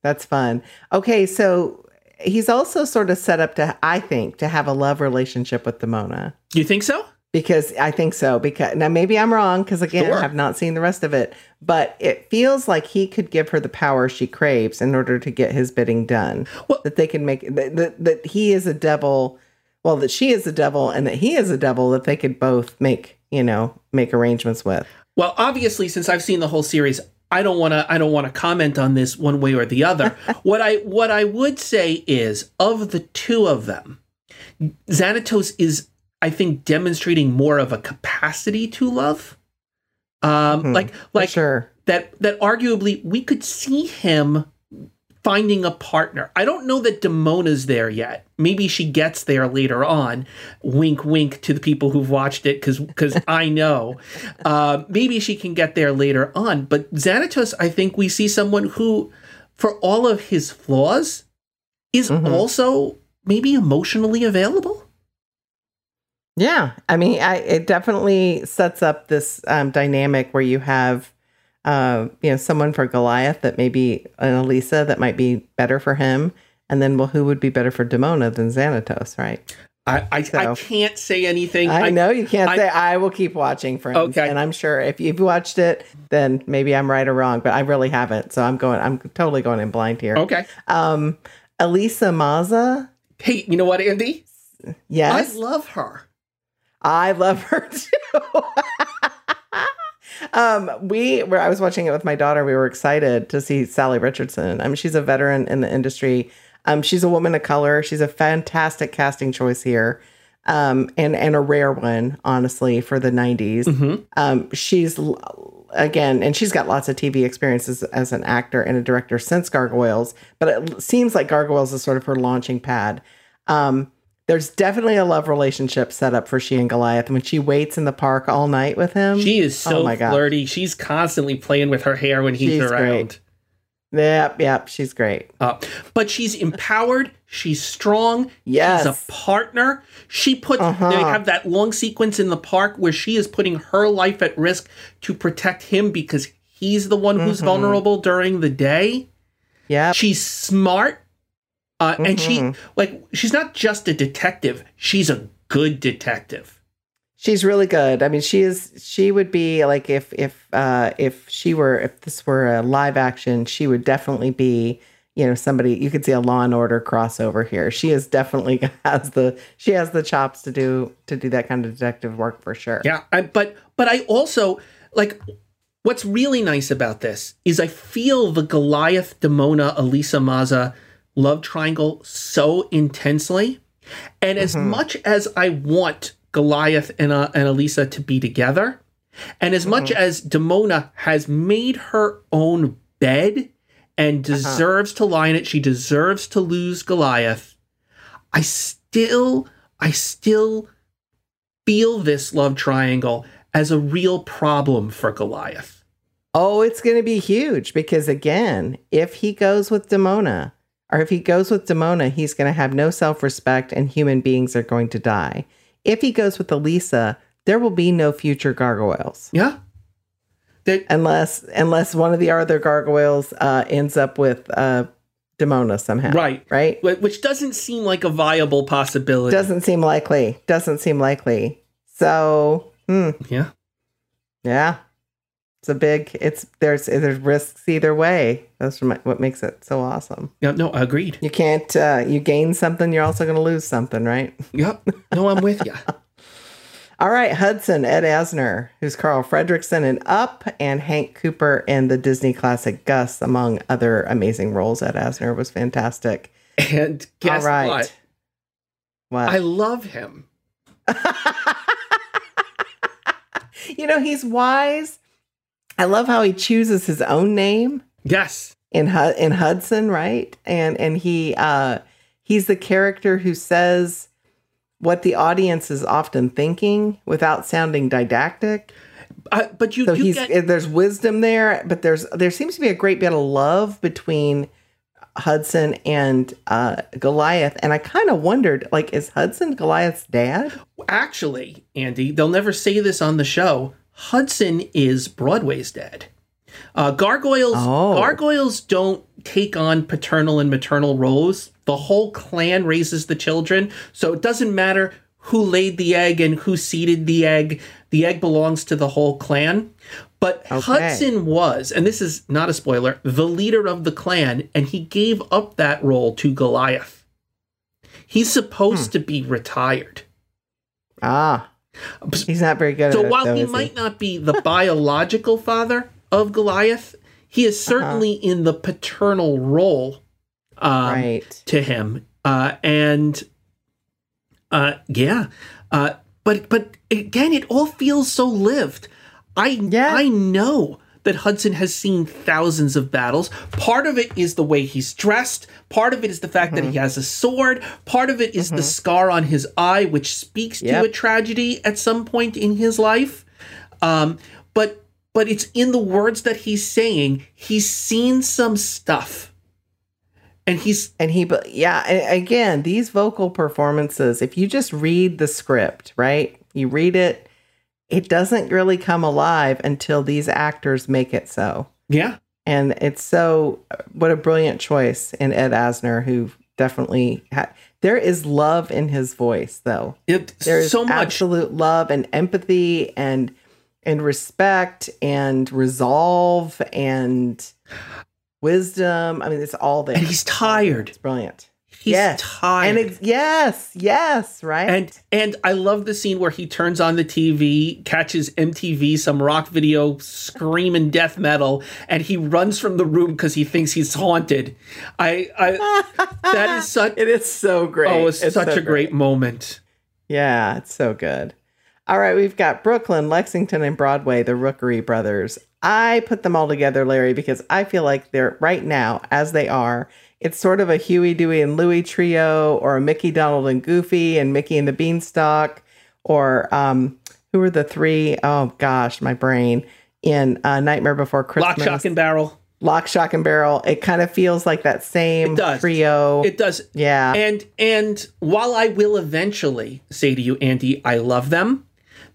That's fun. Okay, so he's also sort of set up to, I think, to have a love relationship with Demona. You think so? Because I think so. Because now maybe I'm wrong, because again, sure. I have not seen the rest of it. But it feels like he could give her the power she craves in order to get his bidding done. Well, that they can make that, that that he is a devil. Well, that she is a devil, and that he is a devil. That they could both make you know make arrangements with. Well, obviously, since I've seen the whole series, I don't want to. I don't want to comment on this one way or the other. What I what I would say is, of the two of them, Xanatos is, I think, demonstrating more of a capacity to love, um, mm-hmm. like like sure. that that arguably we could see him finding a partner. I don't know that Demona's there yet. Maybe she gets there later on. Wink, wink to the people who've watched it, because because I know. Uh, maybe she can get there later on. But Xanatos, I think we see someone who, for all of his flaws, is mm-hmm. also maybe emotionally available. Yeah, I mean, I, it definitely sets up this um, dynamic where you have, uh, you know, someone for Goliath that may be an Elisa that might be better for him. And then, well, who would be better for Demona than Xanatos, right? I I, so, I can't say anything. I, I know you can't I, say. I will keep watching, friends. Okay. And I'm sure if you've watched it, then maybe I'm right or wrong, but I really haven't. So I'm going, I'm totally going in blind here. Okay. Um, Elisa Maza. Hey, you know what, Andy? Yes. I love her. I love her too. um, we were, I was watching it with my daughter. We were excited to see Salli Richardson. I mean, she's a veteran in the industry. Um, she's a woman of color. She's a fantastic casting choice here. Um, and, and a rare one, honestly, for the nineties. Mm-hmm. Um, she's again, and she's got lots of T V experiences as an actor and a director since Gargoyles, but it seems like Gargoyles is sort of her launching pad. Um, There's definitely a love relationship set up for she and Goliath. When she waits in the park all night with him, she is so oh flirty. She's constantly playing with her hair when he's she's around. Great. Yep, yep, she's great. Uh, but she's empowered. She's strong. Yes. She's a partner. She puts. Uh-huh. They have that long sequence in the park where she is putting her life at risk to protect him because he's the one who's mm-hmm. vulnerable during the day. Yeah. She's smart. Uh, and mm-hmm. she, like, she's not just a detective. She's a good detective. She's really good. I mean, she is, she would be like, if, if, uh, if she were, if this were a live action, she would definitely be, you know, somebody, you could see a Law and Order crossover here. She is definitely has the, she has the chops to do, to do that kind of detective work for sure. Yeah. I, but, but I also, like, what's really nice about this is I feel the Goliath, Demona, Elisa Maza love triangle so intensely, and as mm-hmm. much as I want Goliath and uh, and Elisa to be together, and as mm-hmm. much as Demona has made her own bed and deserves uh-huh. to lie in it, she deserves to lose Goliath. I still, I still feel this love triangle as a real problem for Goliath. Oh, it's going to be huge because again, if he goes with Demona. Or if he goes with Demona, he's going to have no self-respect and human beings are going to die. If he goes with Elisa, there will be no future gargoyles. Yeah. They, unless unless one of the other gargoyles uh, ends up with uh, Demona somehow. Right. Right. Which doesn't seem like a viable possibility. Doesn't seem likely. Doesn't seem likely. So, hmm. Yeah. Yeah. It's a big, it's, there's, there's risks either way. That's what makes it so awesome. Yeah, no, agreed. You can't, uh, you gain something, you're also going to lose something, right? Yep. No, I'm with you. All right. Hudson, Ed Asner, who's Carl Fredricksen in Up, and Hank Cooper in the Disney classic Gus, among other amazing roles. Ed Asner was fantastic. And guess right. what? What? I love him. You know, he's wise. I love how he chooses his own name. Yes, in in Hudson, right? And and he uh, he's the character who says what the audience is often thinking without sounding didactic. Uh, but you, so you he's, get... there's wisdom there, but there's there seems to be a great bit of love between Hudson and uh, Goliath, and I kind of wondered, like, is Hudson Goliath's dad? Actually, Andy, they'll never say this on the show. Hudson is Broadway's dad. Uh, gargoyles oh. gargoyles don't take on paternal and maternal roles. The whole clan raises the children, so it doesn't matter who laid the egg and who seeded the egg. The egg belongs to the whole clan. But okay. Hudson was, and this is not a spoiler, the leader of the clan, and he gave up that role to Goliath. He's supposed hmm. to be retired. Ah. He's not very good so at it. So while though, he might he? not be the biological father of Goliath, he is certainly uh-huh. in the paternal role um, right. to him. Uh, and uh, yeah, uh, but but again, it all feels so lived. I yeah. I know that Hudson has seen thousands of battles. Part of it is the way he's dressed. Part of it is the fact mm-hmm. that he has a sword. Part of it is mm-hmm. the scar on his eye, which speaks yep. to a tragedy at some point in his life. Um, but but it's in the words that he's saying. He's seen some stuff. And he's and he yeah, and again, these vocal performances, if you just read the script, right? You read it, it doesn't really come alive until these actors make it so. Yeah. And it's so, what a brilliant choice in Ed Asner, who definitely, ha- there is love in his voice, though. It, there is so much. Absolute love and empathy and and respect and resolve and wisdom. I mean, it's all there. And he's tired. It's brilliant. He's yes. tired. And it's, yes, yes, right. And and I love the scene where he turns on the T V, catches M T V, some rock video, screaming death metal, and he runs from the room because he thinks he's haunted. I, I that is such it is so great. Oh, it's, it's such so a great, great moment. Yeah, it's so good. All right, we've got Brooklyn, Lexington, and Broadway, the Rookery Brothers. I put them all together, Larry, because I feel like they're right now, as they are. It's sort of a Huey, Dewey, and Louie trio, or a Mickey, Donald, and Goofy, and Mickey and the Beanstalk, or um, who are the three? Oh, gosh, my brain. In uh, Nightmare Before Christmas. Lock, Shock, and Barrel. Lock, Shock, and Barrel. It kind of feels like that same it does. trio. It does. Yeah. And, and while I will eventually say to you, Andy, I love them,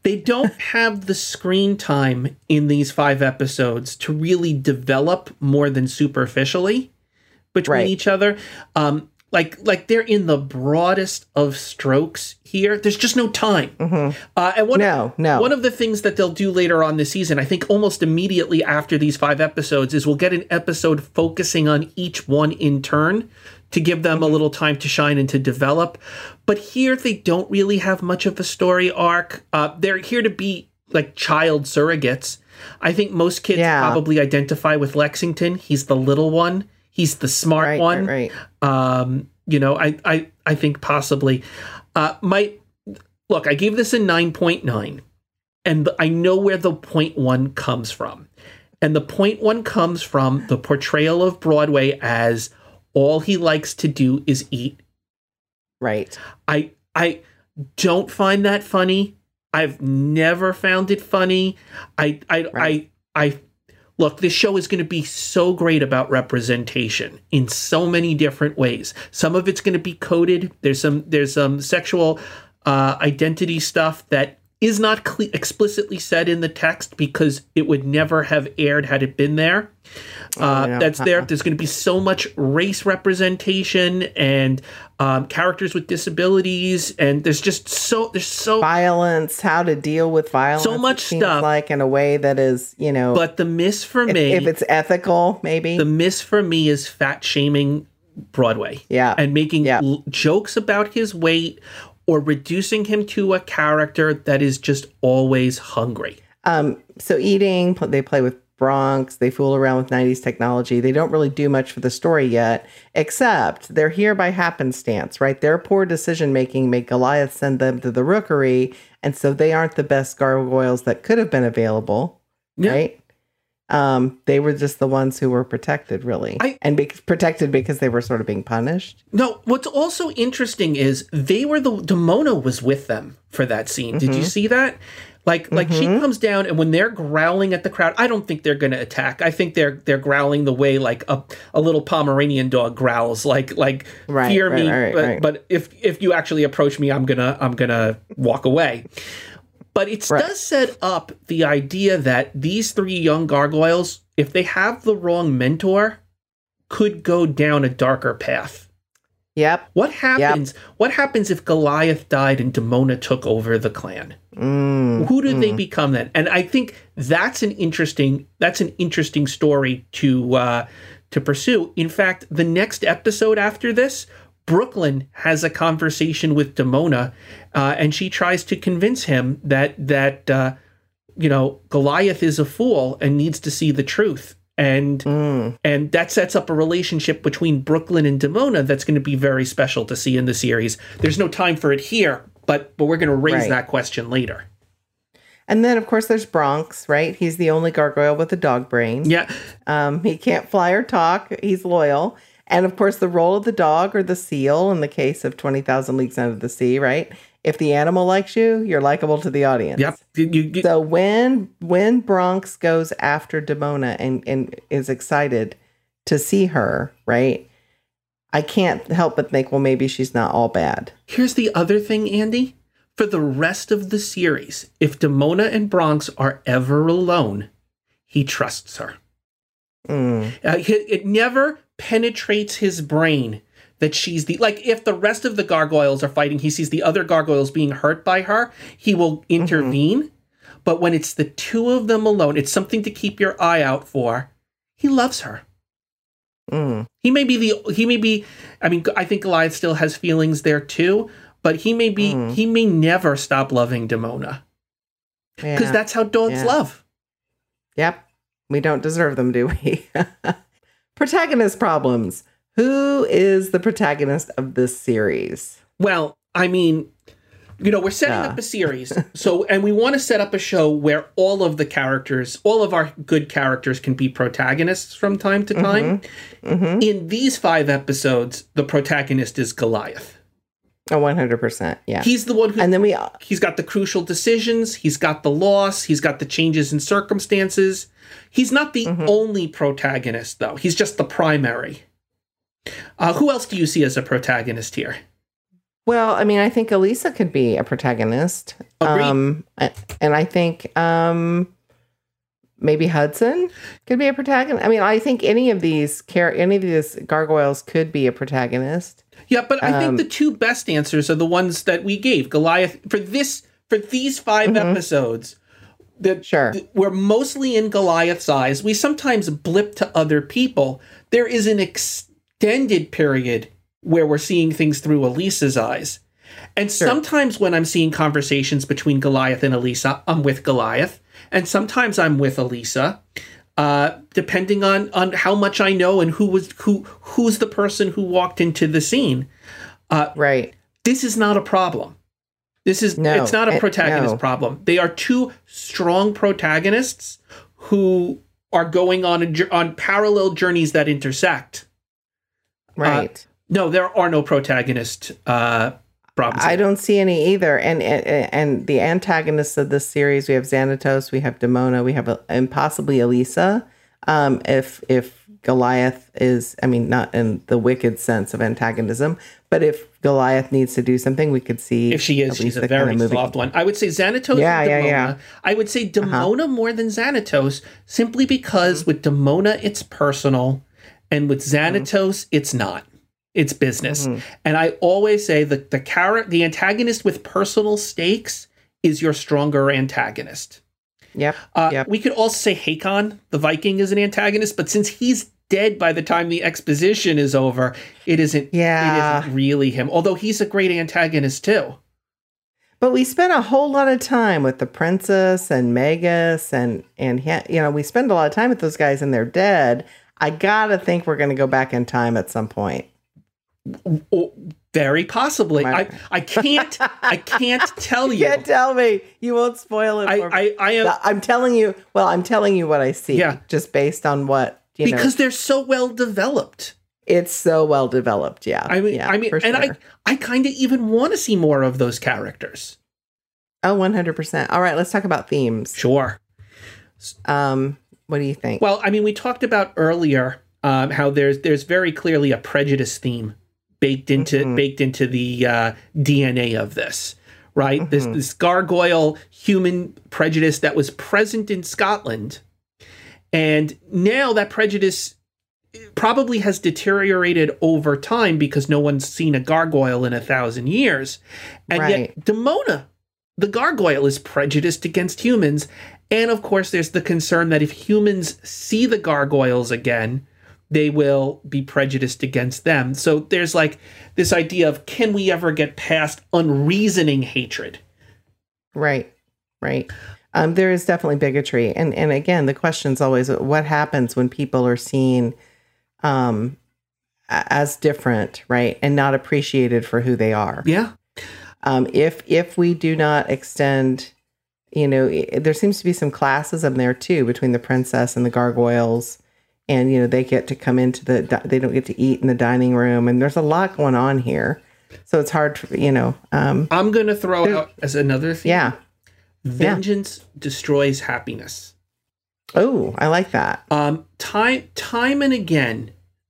they don't have the screen time in these five episodes to really develop more than superficially between right. each other. Um, like like they're in the broadest of strokes here. There's just no time. Mm-hmm. Uh, and one, no, no. One of the things that they'll do later on this season, I think almost immediately after these five episodes, is we'll get an episode focusing on each one in turn to give them a little time to shine and to develop. But here they don't really have much of a story arc. Uh, they're here to be like child surrogates. I think most kids yeah. probably identify with Lexington. He's the little one. He's the smart right, one. Right, right. Um, you know, I, I, I think possibly. Uh, my look, I gave this a nine point nine, and I know where the point one comes from. And the point one comes from the portrayal of Broadway as all he likes to do is eat. Right. I I don't find that funny. I've never found it funny. I I right. I I Look, this show is going to be so great about representation in so many different ways. Some of it's going to be coded. There's some there's some sexual uh, identity stuff that is not cle- explicitly said in the text because it would never have aired had it been there. Uh, oh, yeah. That's there. There's going to be so much race representation and um, characters with disabilities, and there's just so there's so violence. How to deal with violence? So much it seems stuff, like in a way that is, you know. But the miss for if, me, if it's ethical, maybe the miss for me is fat shaming Broadway, yeah, and making yeah. l- jokes about his weight or reducing him to a character that is just always hungry. Um, so eating, they play with Bronx, they fool around with nineties technology. They don't really do much for the story yet, except they're here by happenstance, right? Their poor decision making made Goliath send them to the Rookery, and so they aren't the best gargoyles that could have been available, yeah. right? Um, they were just the ones who were protected, really, I, and be- protected because they were sort of being punished. No, what's also interesting is they were the Demona was with them for that scene. Mm-hmm. Did you see that? Like, like mm-hmm. she comes down, and when they're growling at the crowd, I don't think they're going to attack. I think they're they're growling the way like a a little Pomeranian dog growls, like like right, fear right, me, right, but, right. but if if you actually approach me, I'm gonna I'm gonna walk away. But it right. does set up the idea that these three young gargoyles, if they have the wrong mentor, could go down a darker path. Yep. What happens? Yep. What happens if Goliath died and Demona took over the clan? Mm, Who did mm. they become then? And I think that's an interesting that's an interesting story to uh, to pursue. In fact, the next episode after this, Brooklyn has a conversation with Demona, uh, and she tries to convince him that that uh, you know, Goliath is a fool and needs to see the truth. And mm. and that sets up a relationship between Brooklyn and Demona that's going to be very special to see in the series. There's no time for it here, but but we're going to raise right. that question later. And then, of course, there's Bronx, right? He's the only gargoyle with a dog brain. Yeah. Um, he can't fly or talk. He's loyal. And, of course, the role of the dog or the seal in the case of twenty thousand Leagues Under the Sea, right? If the animal likes you, you're likable to the audience. Yep. You, you, so when when Bronx goes after Demona and, and is excited to see her, right? I can't help but think, well, maybe she's not all bad. Here's the other thing, Andy. For the rest of the series, if Demona and Bronx are ever alone, he trusts her. Mm. Uh, it, it never penetrates his brain that she's the, like, if the rest of the gargoyles are fighting, he sees the other gargoyles being hurt by her, he will intervene. Mm-hmm. But when it's the two of them alone, it's something to keep your eye out for. He loves her. Mm. He may be the, he may be, I mean, I think Goliath still has feelings there too, but he may be, mm. he may never stop loving Demona. Because yeah. that's how dogs yeah. love. Yep. We don't deserve them, do we? Protagonist problems. Who is the protagonist of this series? Well, I mean, you know, we're setting uh. up a series. So, and we want to set up a show where all of the characters, all of our good characters can be protagonists from time to time. Mm-hmm. Mm-hmm. In these five episodes, the protagonist is Goliath. Oh, one hundred percent. Yeah. He's the one who, and then we, uh, he's got the crucial decisions. He's got the loss. He's got the changes in circumstances. He's not the mm-hmm. only protagonist, though. He's just the primary. Uh, who else do you see as a protagonist here? Well, I mean, I think Elisa could be a protagonist. Agreed. Um, and I think um, maybe Hudson could be a protagonist. I mean, I think any of these car- any of these gargoyles could be a protagonist. Yeah, but I um, think the two best answers are the ones that we gave. Goliath, for this, for these five mm-hmm. episodes, the, sure. the, we're mostly in Goliath's eyes. We sometimes blip to other people. There is an extent extended period where we're seeing things through Elisa's eyes. And sure. sometimes when I'm seeing conversations between Goliath and Elisa, I'm with Goliath. And sometimes I'm with Elisa, uh, depending on, on how much I know and who was who who's the person who walked into the scene. Uh, right. This is not a problem. This is no, it's not a protagonist it, no. problem. They are two strong protagonists who are going on a, on parallel journeys that intersect. Right. Uh, no, there are no protagonist uh, problems. I don't see any either. And, and and the antagonists of this series, we have Xanatos, we have Demona, we have, and possibly Elisa. Um, if if Goliath is, I mean, not in the wicked sense of antagonism, but if Goliath needs to do something, we could see. If she is, Elisa, she's a very kind of soft one. I would say Xanatos yeah, and Demona. Yeah, yeah. I would say Demona uh-huh. more than Xanatos, simply because with Demona, it's personal. And with Xanatos, mm-hmm. it's not. It's business. Mm-hmm. And I always say that the char- the antagonist with personal stakes is your stronger antagonist. Yep. Uh, yep. We could also say Hakon, the Viking, is an antagonist, but since he's dead by the time the exposition is over, it isn't, yeah. it isn't really him. Although he's a great antagonist too. But we spent a whole lot of time with the princess and Magus, and and you know, we spend a lot of time with those guys and they're dead. I gotta think we're gonna go back in time at some point. Very possibly. I, I can't. I can't tell you. You can't tell me. You won't spoil it. I, for me. I, I am. I'm telling you. Well, I'm telling you what I see. Yeah. Just based on what you know. Because they're so well developed. It's so well developed. Yeah. I mean. Yeah, I mean. And sure. I. I kind of even want to see more of those characters. Oh, one hundred percent. All right. Let's talk about themes. Sure. Um. What do you think? Well, I mean, we talked about earlier um, how there's there's very clearly a prejudice theme baked into mm-hmm. baked into the uh, D N A of this, right? Mm-hmm. This this gargoyle human prejudice that was present in Scotland, and now that prejudice probably has deteriorated over time because no one's seen a gargoyle in a thousand years. And right. yet Demona, the gargoyle, is prejudiced against humans. And of course, there's the concern that if humans see the gargoyles again, they will be prejudiced against them. So there's like this idea of, can we ever get past unreasoning hatred? Right, right. Um, there is definitely bigotry. And and again, the question's always, what happens when people are seen um, as different, right? And not appreciated for who they are. Yeah. Um, if if we do not extend, you know, there seems to be some classism there too, between the princess and the gargoyles. And, you know, they get to come into the, they don't get to eat in the dining room. And there's a lot going on here. So it's hard to, you know. Um, I'm going to throw out as another thing. Yeah. Vengeance yeah. destroys happiness. Oh, I like that. Um, time, time and again,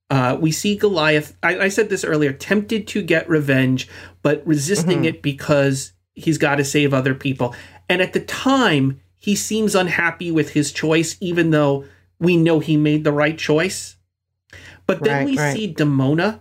uh, we see Goliath. I, I said this earlier, tempted to get revenge, but resisting mm-hmm. it because he's got to save other people. And at the time, he seems unhappy with his choice, even though we know he made the right choice. But then right, we right. see Demona,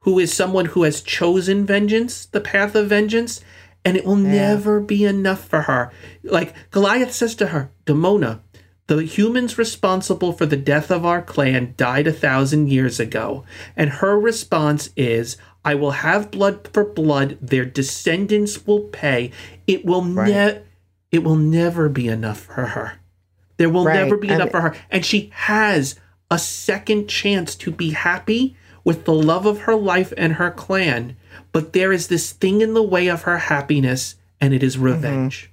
who is someone who has chosen vengeance, the path of vengeance, and it will yeah. never be enough for her. Like Goliath says to her, Demona, the humans responsible for the death of our clan died a thousand years ago. And her response is, I will have blood for blood. Their descendants will pay. It will, right. ne- it will never be enough for her. There will right. never be enough and, for her. And she has a second chance to be happy with the love of her life and her clan. But there is this thing in the way of her happiness, and it is revenge.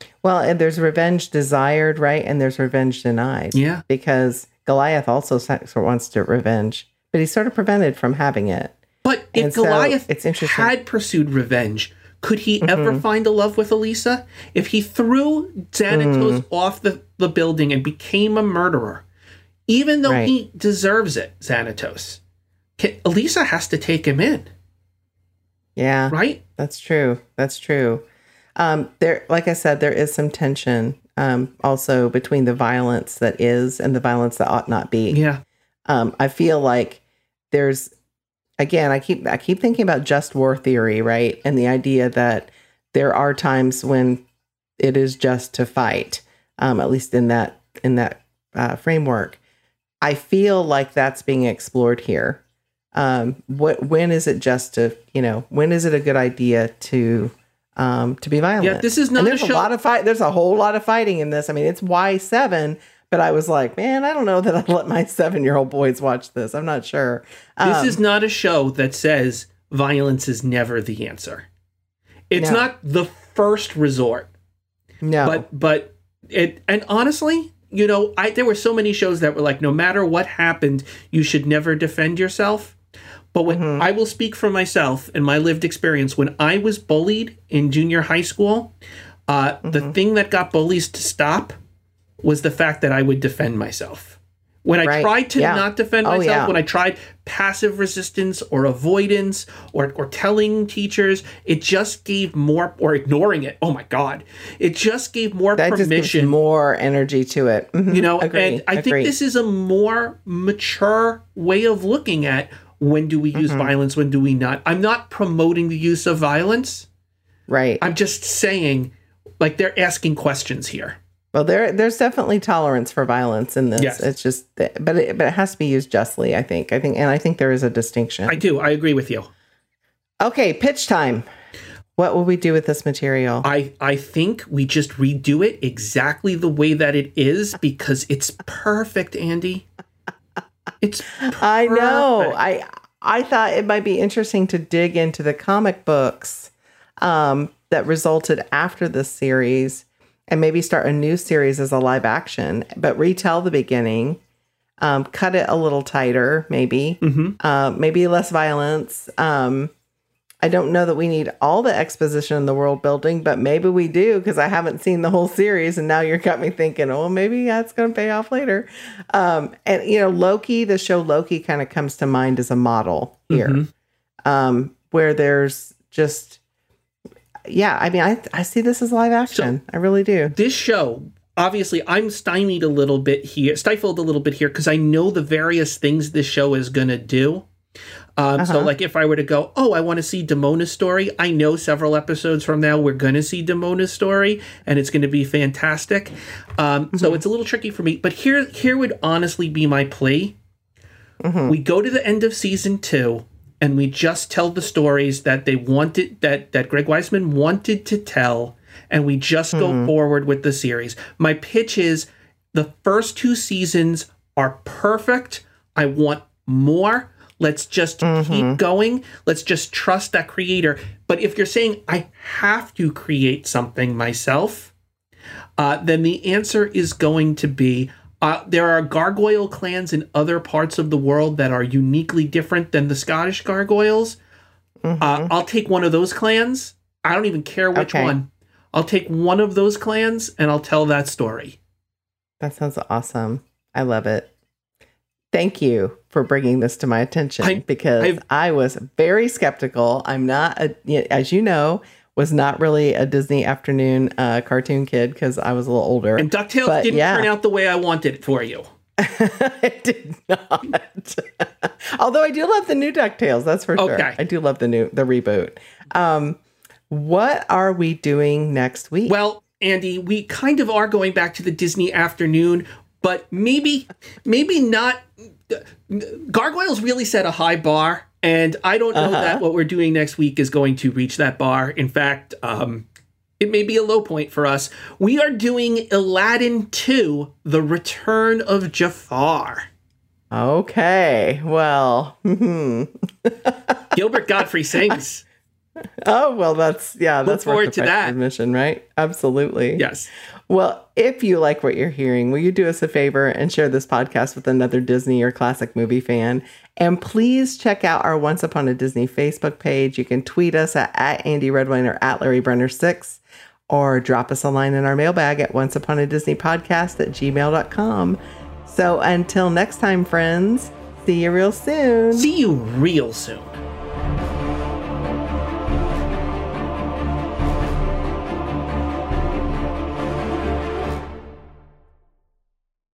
Mm-hmm. Well, and there's revenge desired, right? And there's revenge denied. Yeah. Because Goliath also wants to revenge, but he's sort of prevented from having it. But if and Goliath so it's interesting. had pursued revenge, could he mm-hmm. ever find a love with Elisa? If he threw Xanatos mm. off the, the building and became a murderer, even though right. he deserves it, Xanatos, can, Elisa has to take him in. Yeah. Right? That's true. That's true. Um, there, like I said, there is some tension um, also between the violence that is and the violence that ought not be. Yeah. Um, I feel like there's... Again, I keep I keep thinking about just war theory, right? And the idea that there are times when it is just to fight, um, at least in that in that uh, framework. I feel like that's being explored here. Um, what when is it just to you know when is it a good idea to um, to be violent? Yeah, this is not. And there's a, show- a lot of fight. There's a whole lot of fighting in this. I mean, it's Y seven. But I was like, man, I don't know that I'd let my seven-year-old boys watch this. I'm not sure. Um, this is not a show that says violence is never the answer. It's no. not the first resort. No. But but it and honestly, you know, I there were so many shows that were like, no matter what happened, you should never defend yourself. But when mm-hmm. I will speak for myself and my lived experience, when I was bullied in junior high school, uh, mm-hmm. the thing that got bullies to stop was the fact that I would defend myself. When I right. tried to yeah. not defend myself, oh, yeah. when I tried passive resistance or avoidance or, or telling teachers, it just gave more, or ignoring it, oh my God, it just gave more that permission. That just gives more energy to it. Mm-hmm. You know, agree, and I agree. think this is a more mature way of looking at when do we use mm-hmm. violence, when do we not. I'm not promoting the use of violence. Right. I'm just saying, like, they're asking questions here. Well, there, there's definitely tolerance for violence in this. Yes. It's just, but it, but it has to be used justly, I think. I think, and I think there is a distinction. I do. I agree with you. Okay, pitch time. What will we do with this material? I, I think we just redo it exactly the way that it is because it's perfect, Andy. It's. Perfect. I know. I I thought it might be interesting to dig into the comic books um, that resulted after this series. And maybe start a new series as a live action, but retell the beginning, um, cut it a little tighter, maybe, mm-hmm. uh, maybe less violence. Um, I don't know that we need all the exposition in the world building, but maybe we do because I haven't seen the whole series. And now you've got me thinking, oh, maybe that's going to pay off later. Um, and, you know, Loki, the show Loki kind of comes to mind as a model here mm-hmm. um, where there's just... Yeah, I mean, I I see this as live action. So, I really do. This show obviously I'm stymied a little bit here, stifled a little bit here, because I know the various things this show is going to do. Um, uh-huh. So, like, if I were to go, oh, I want to see Demona's story, I know several episodes from now we're going to see Demona's story, and it's going to be fantastic. Um, mm-hmm. So it's a little tricky for me. But here, here would honestly be my plea. Mm-hmm. We go to the end of season two, and we just tell the stories that they wanted, that, that Greg Weisman wanted to tell, and we just mm-hmm. go forward with the series. My pitch is the first two seasons are perfect. I want more. Let's just mm-hmm. keep going. Let's just trust that creator. But if you're saying I have to create something myself, uh, then the answer is going to be uh, there are gargoyle clans in other parts of the world that are uniquely different than the Scottish gargoyles. Mm-hmm. Uh, I'll take one of those clans. I don't even care which okay. one. I'll take one of those clans and I'll tell that story. That sounds awesome. I love it. Thank you for bringing this to my attention I, because I've, I was very skeptical. I'm not, a, as you know, was not really a Disney afternoon uh, cartoon kid because I was a little older. And DuckTales but, didn't yeah. turn out the way I wanted it for you. It did not. Although I do love the new DuckTales, that's for okay. sure. I do love the new, the reboot. Um, what are we doing next week? Well, Andy, we kind of are going back to the Disney afternoon, but maybe, maybe not. Gargoyles really set a high bar, and I don't know uh-huh. that what we're doing next week is going to reach that bar. In fact, um, it may be a low point for us. We are doing Aladdin two, The Return of Jafar. Okay, well. Gilbert Godfrey sings. Oh, well, that's, yeah, that's Look forward to that admission, right? Absolutely. Yes. Well, if you like what you're hearing, will you do us a favor and share this podcast with another Disney or classic movie fan? And please check out our Once Upon a Disney Facebook page. You can tweet us at, at Andy Redwine or at Larry Brenner six, or drop us a line in our mailbag at once upon a disney podcast at gmail dot com. So until next time, friends, see you real soon. See you real soon.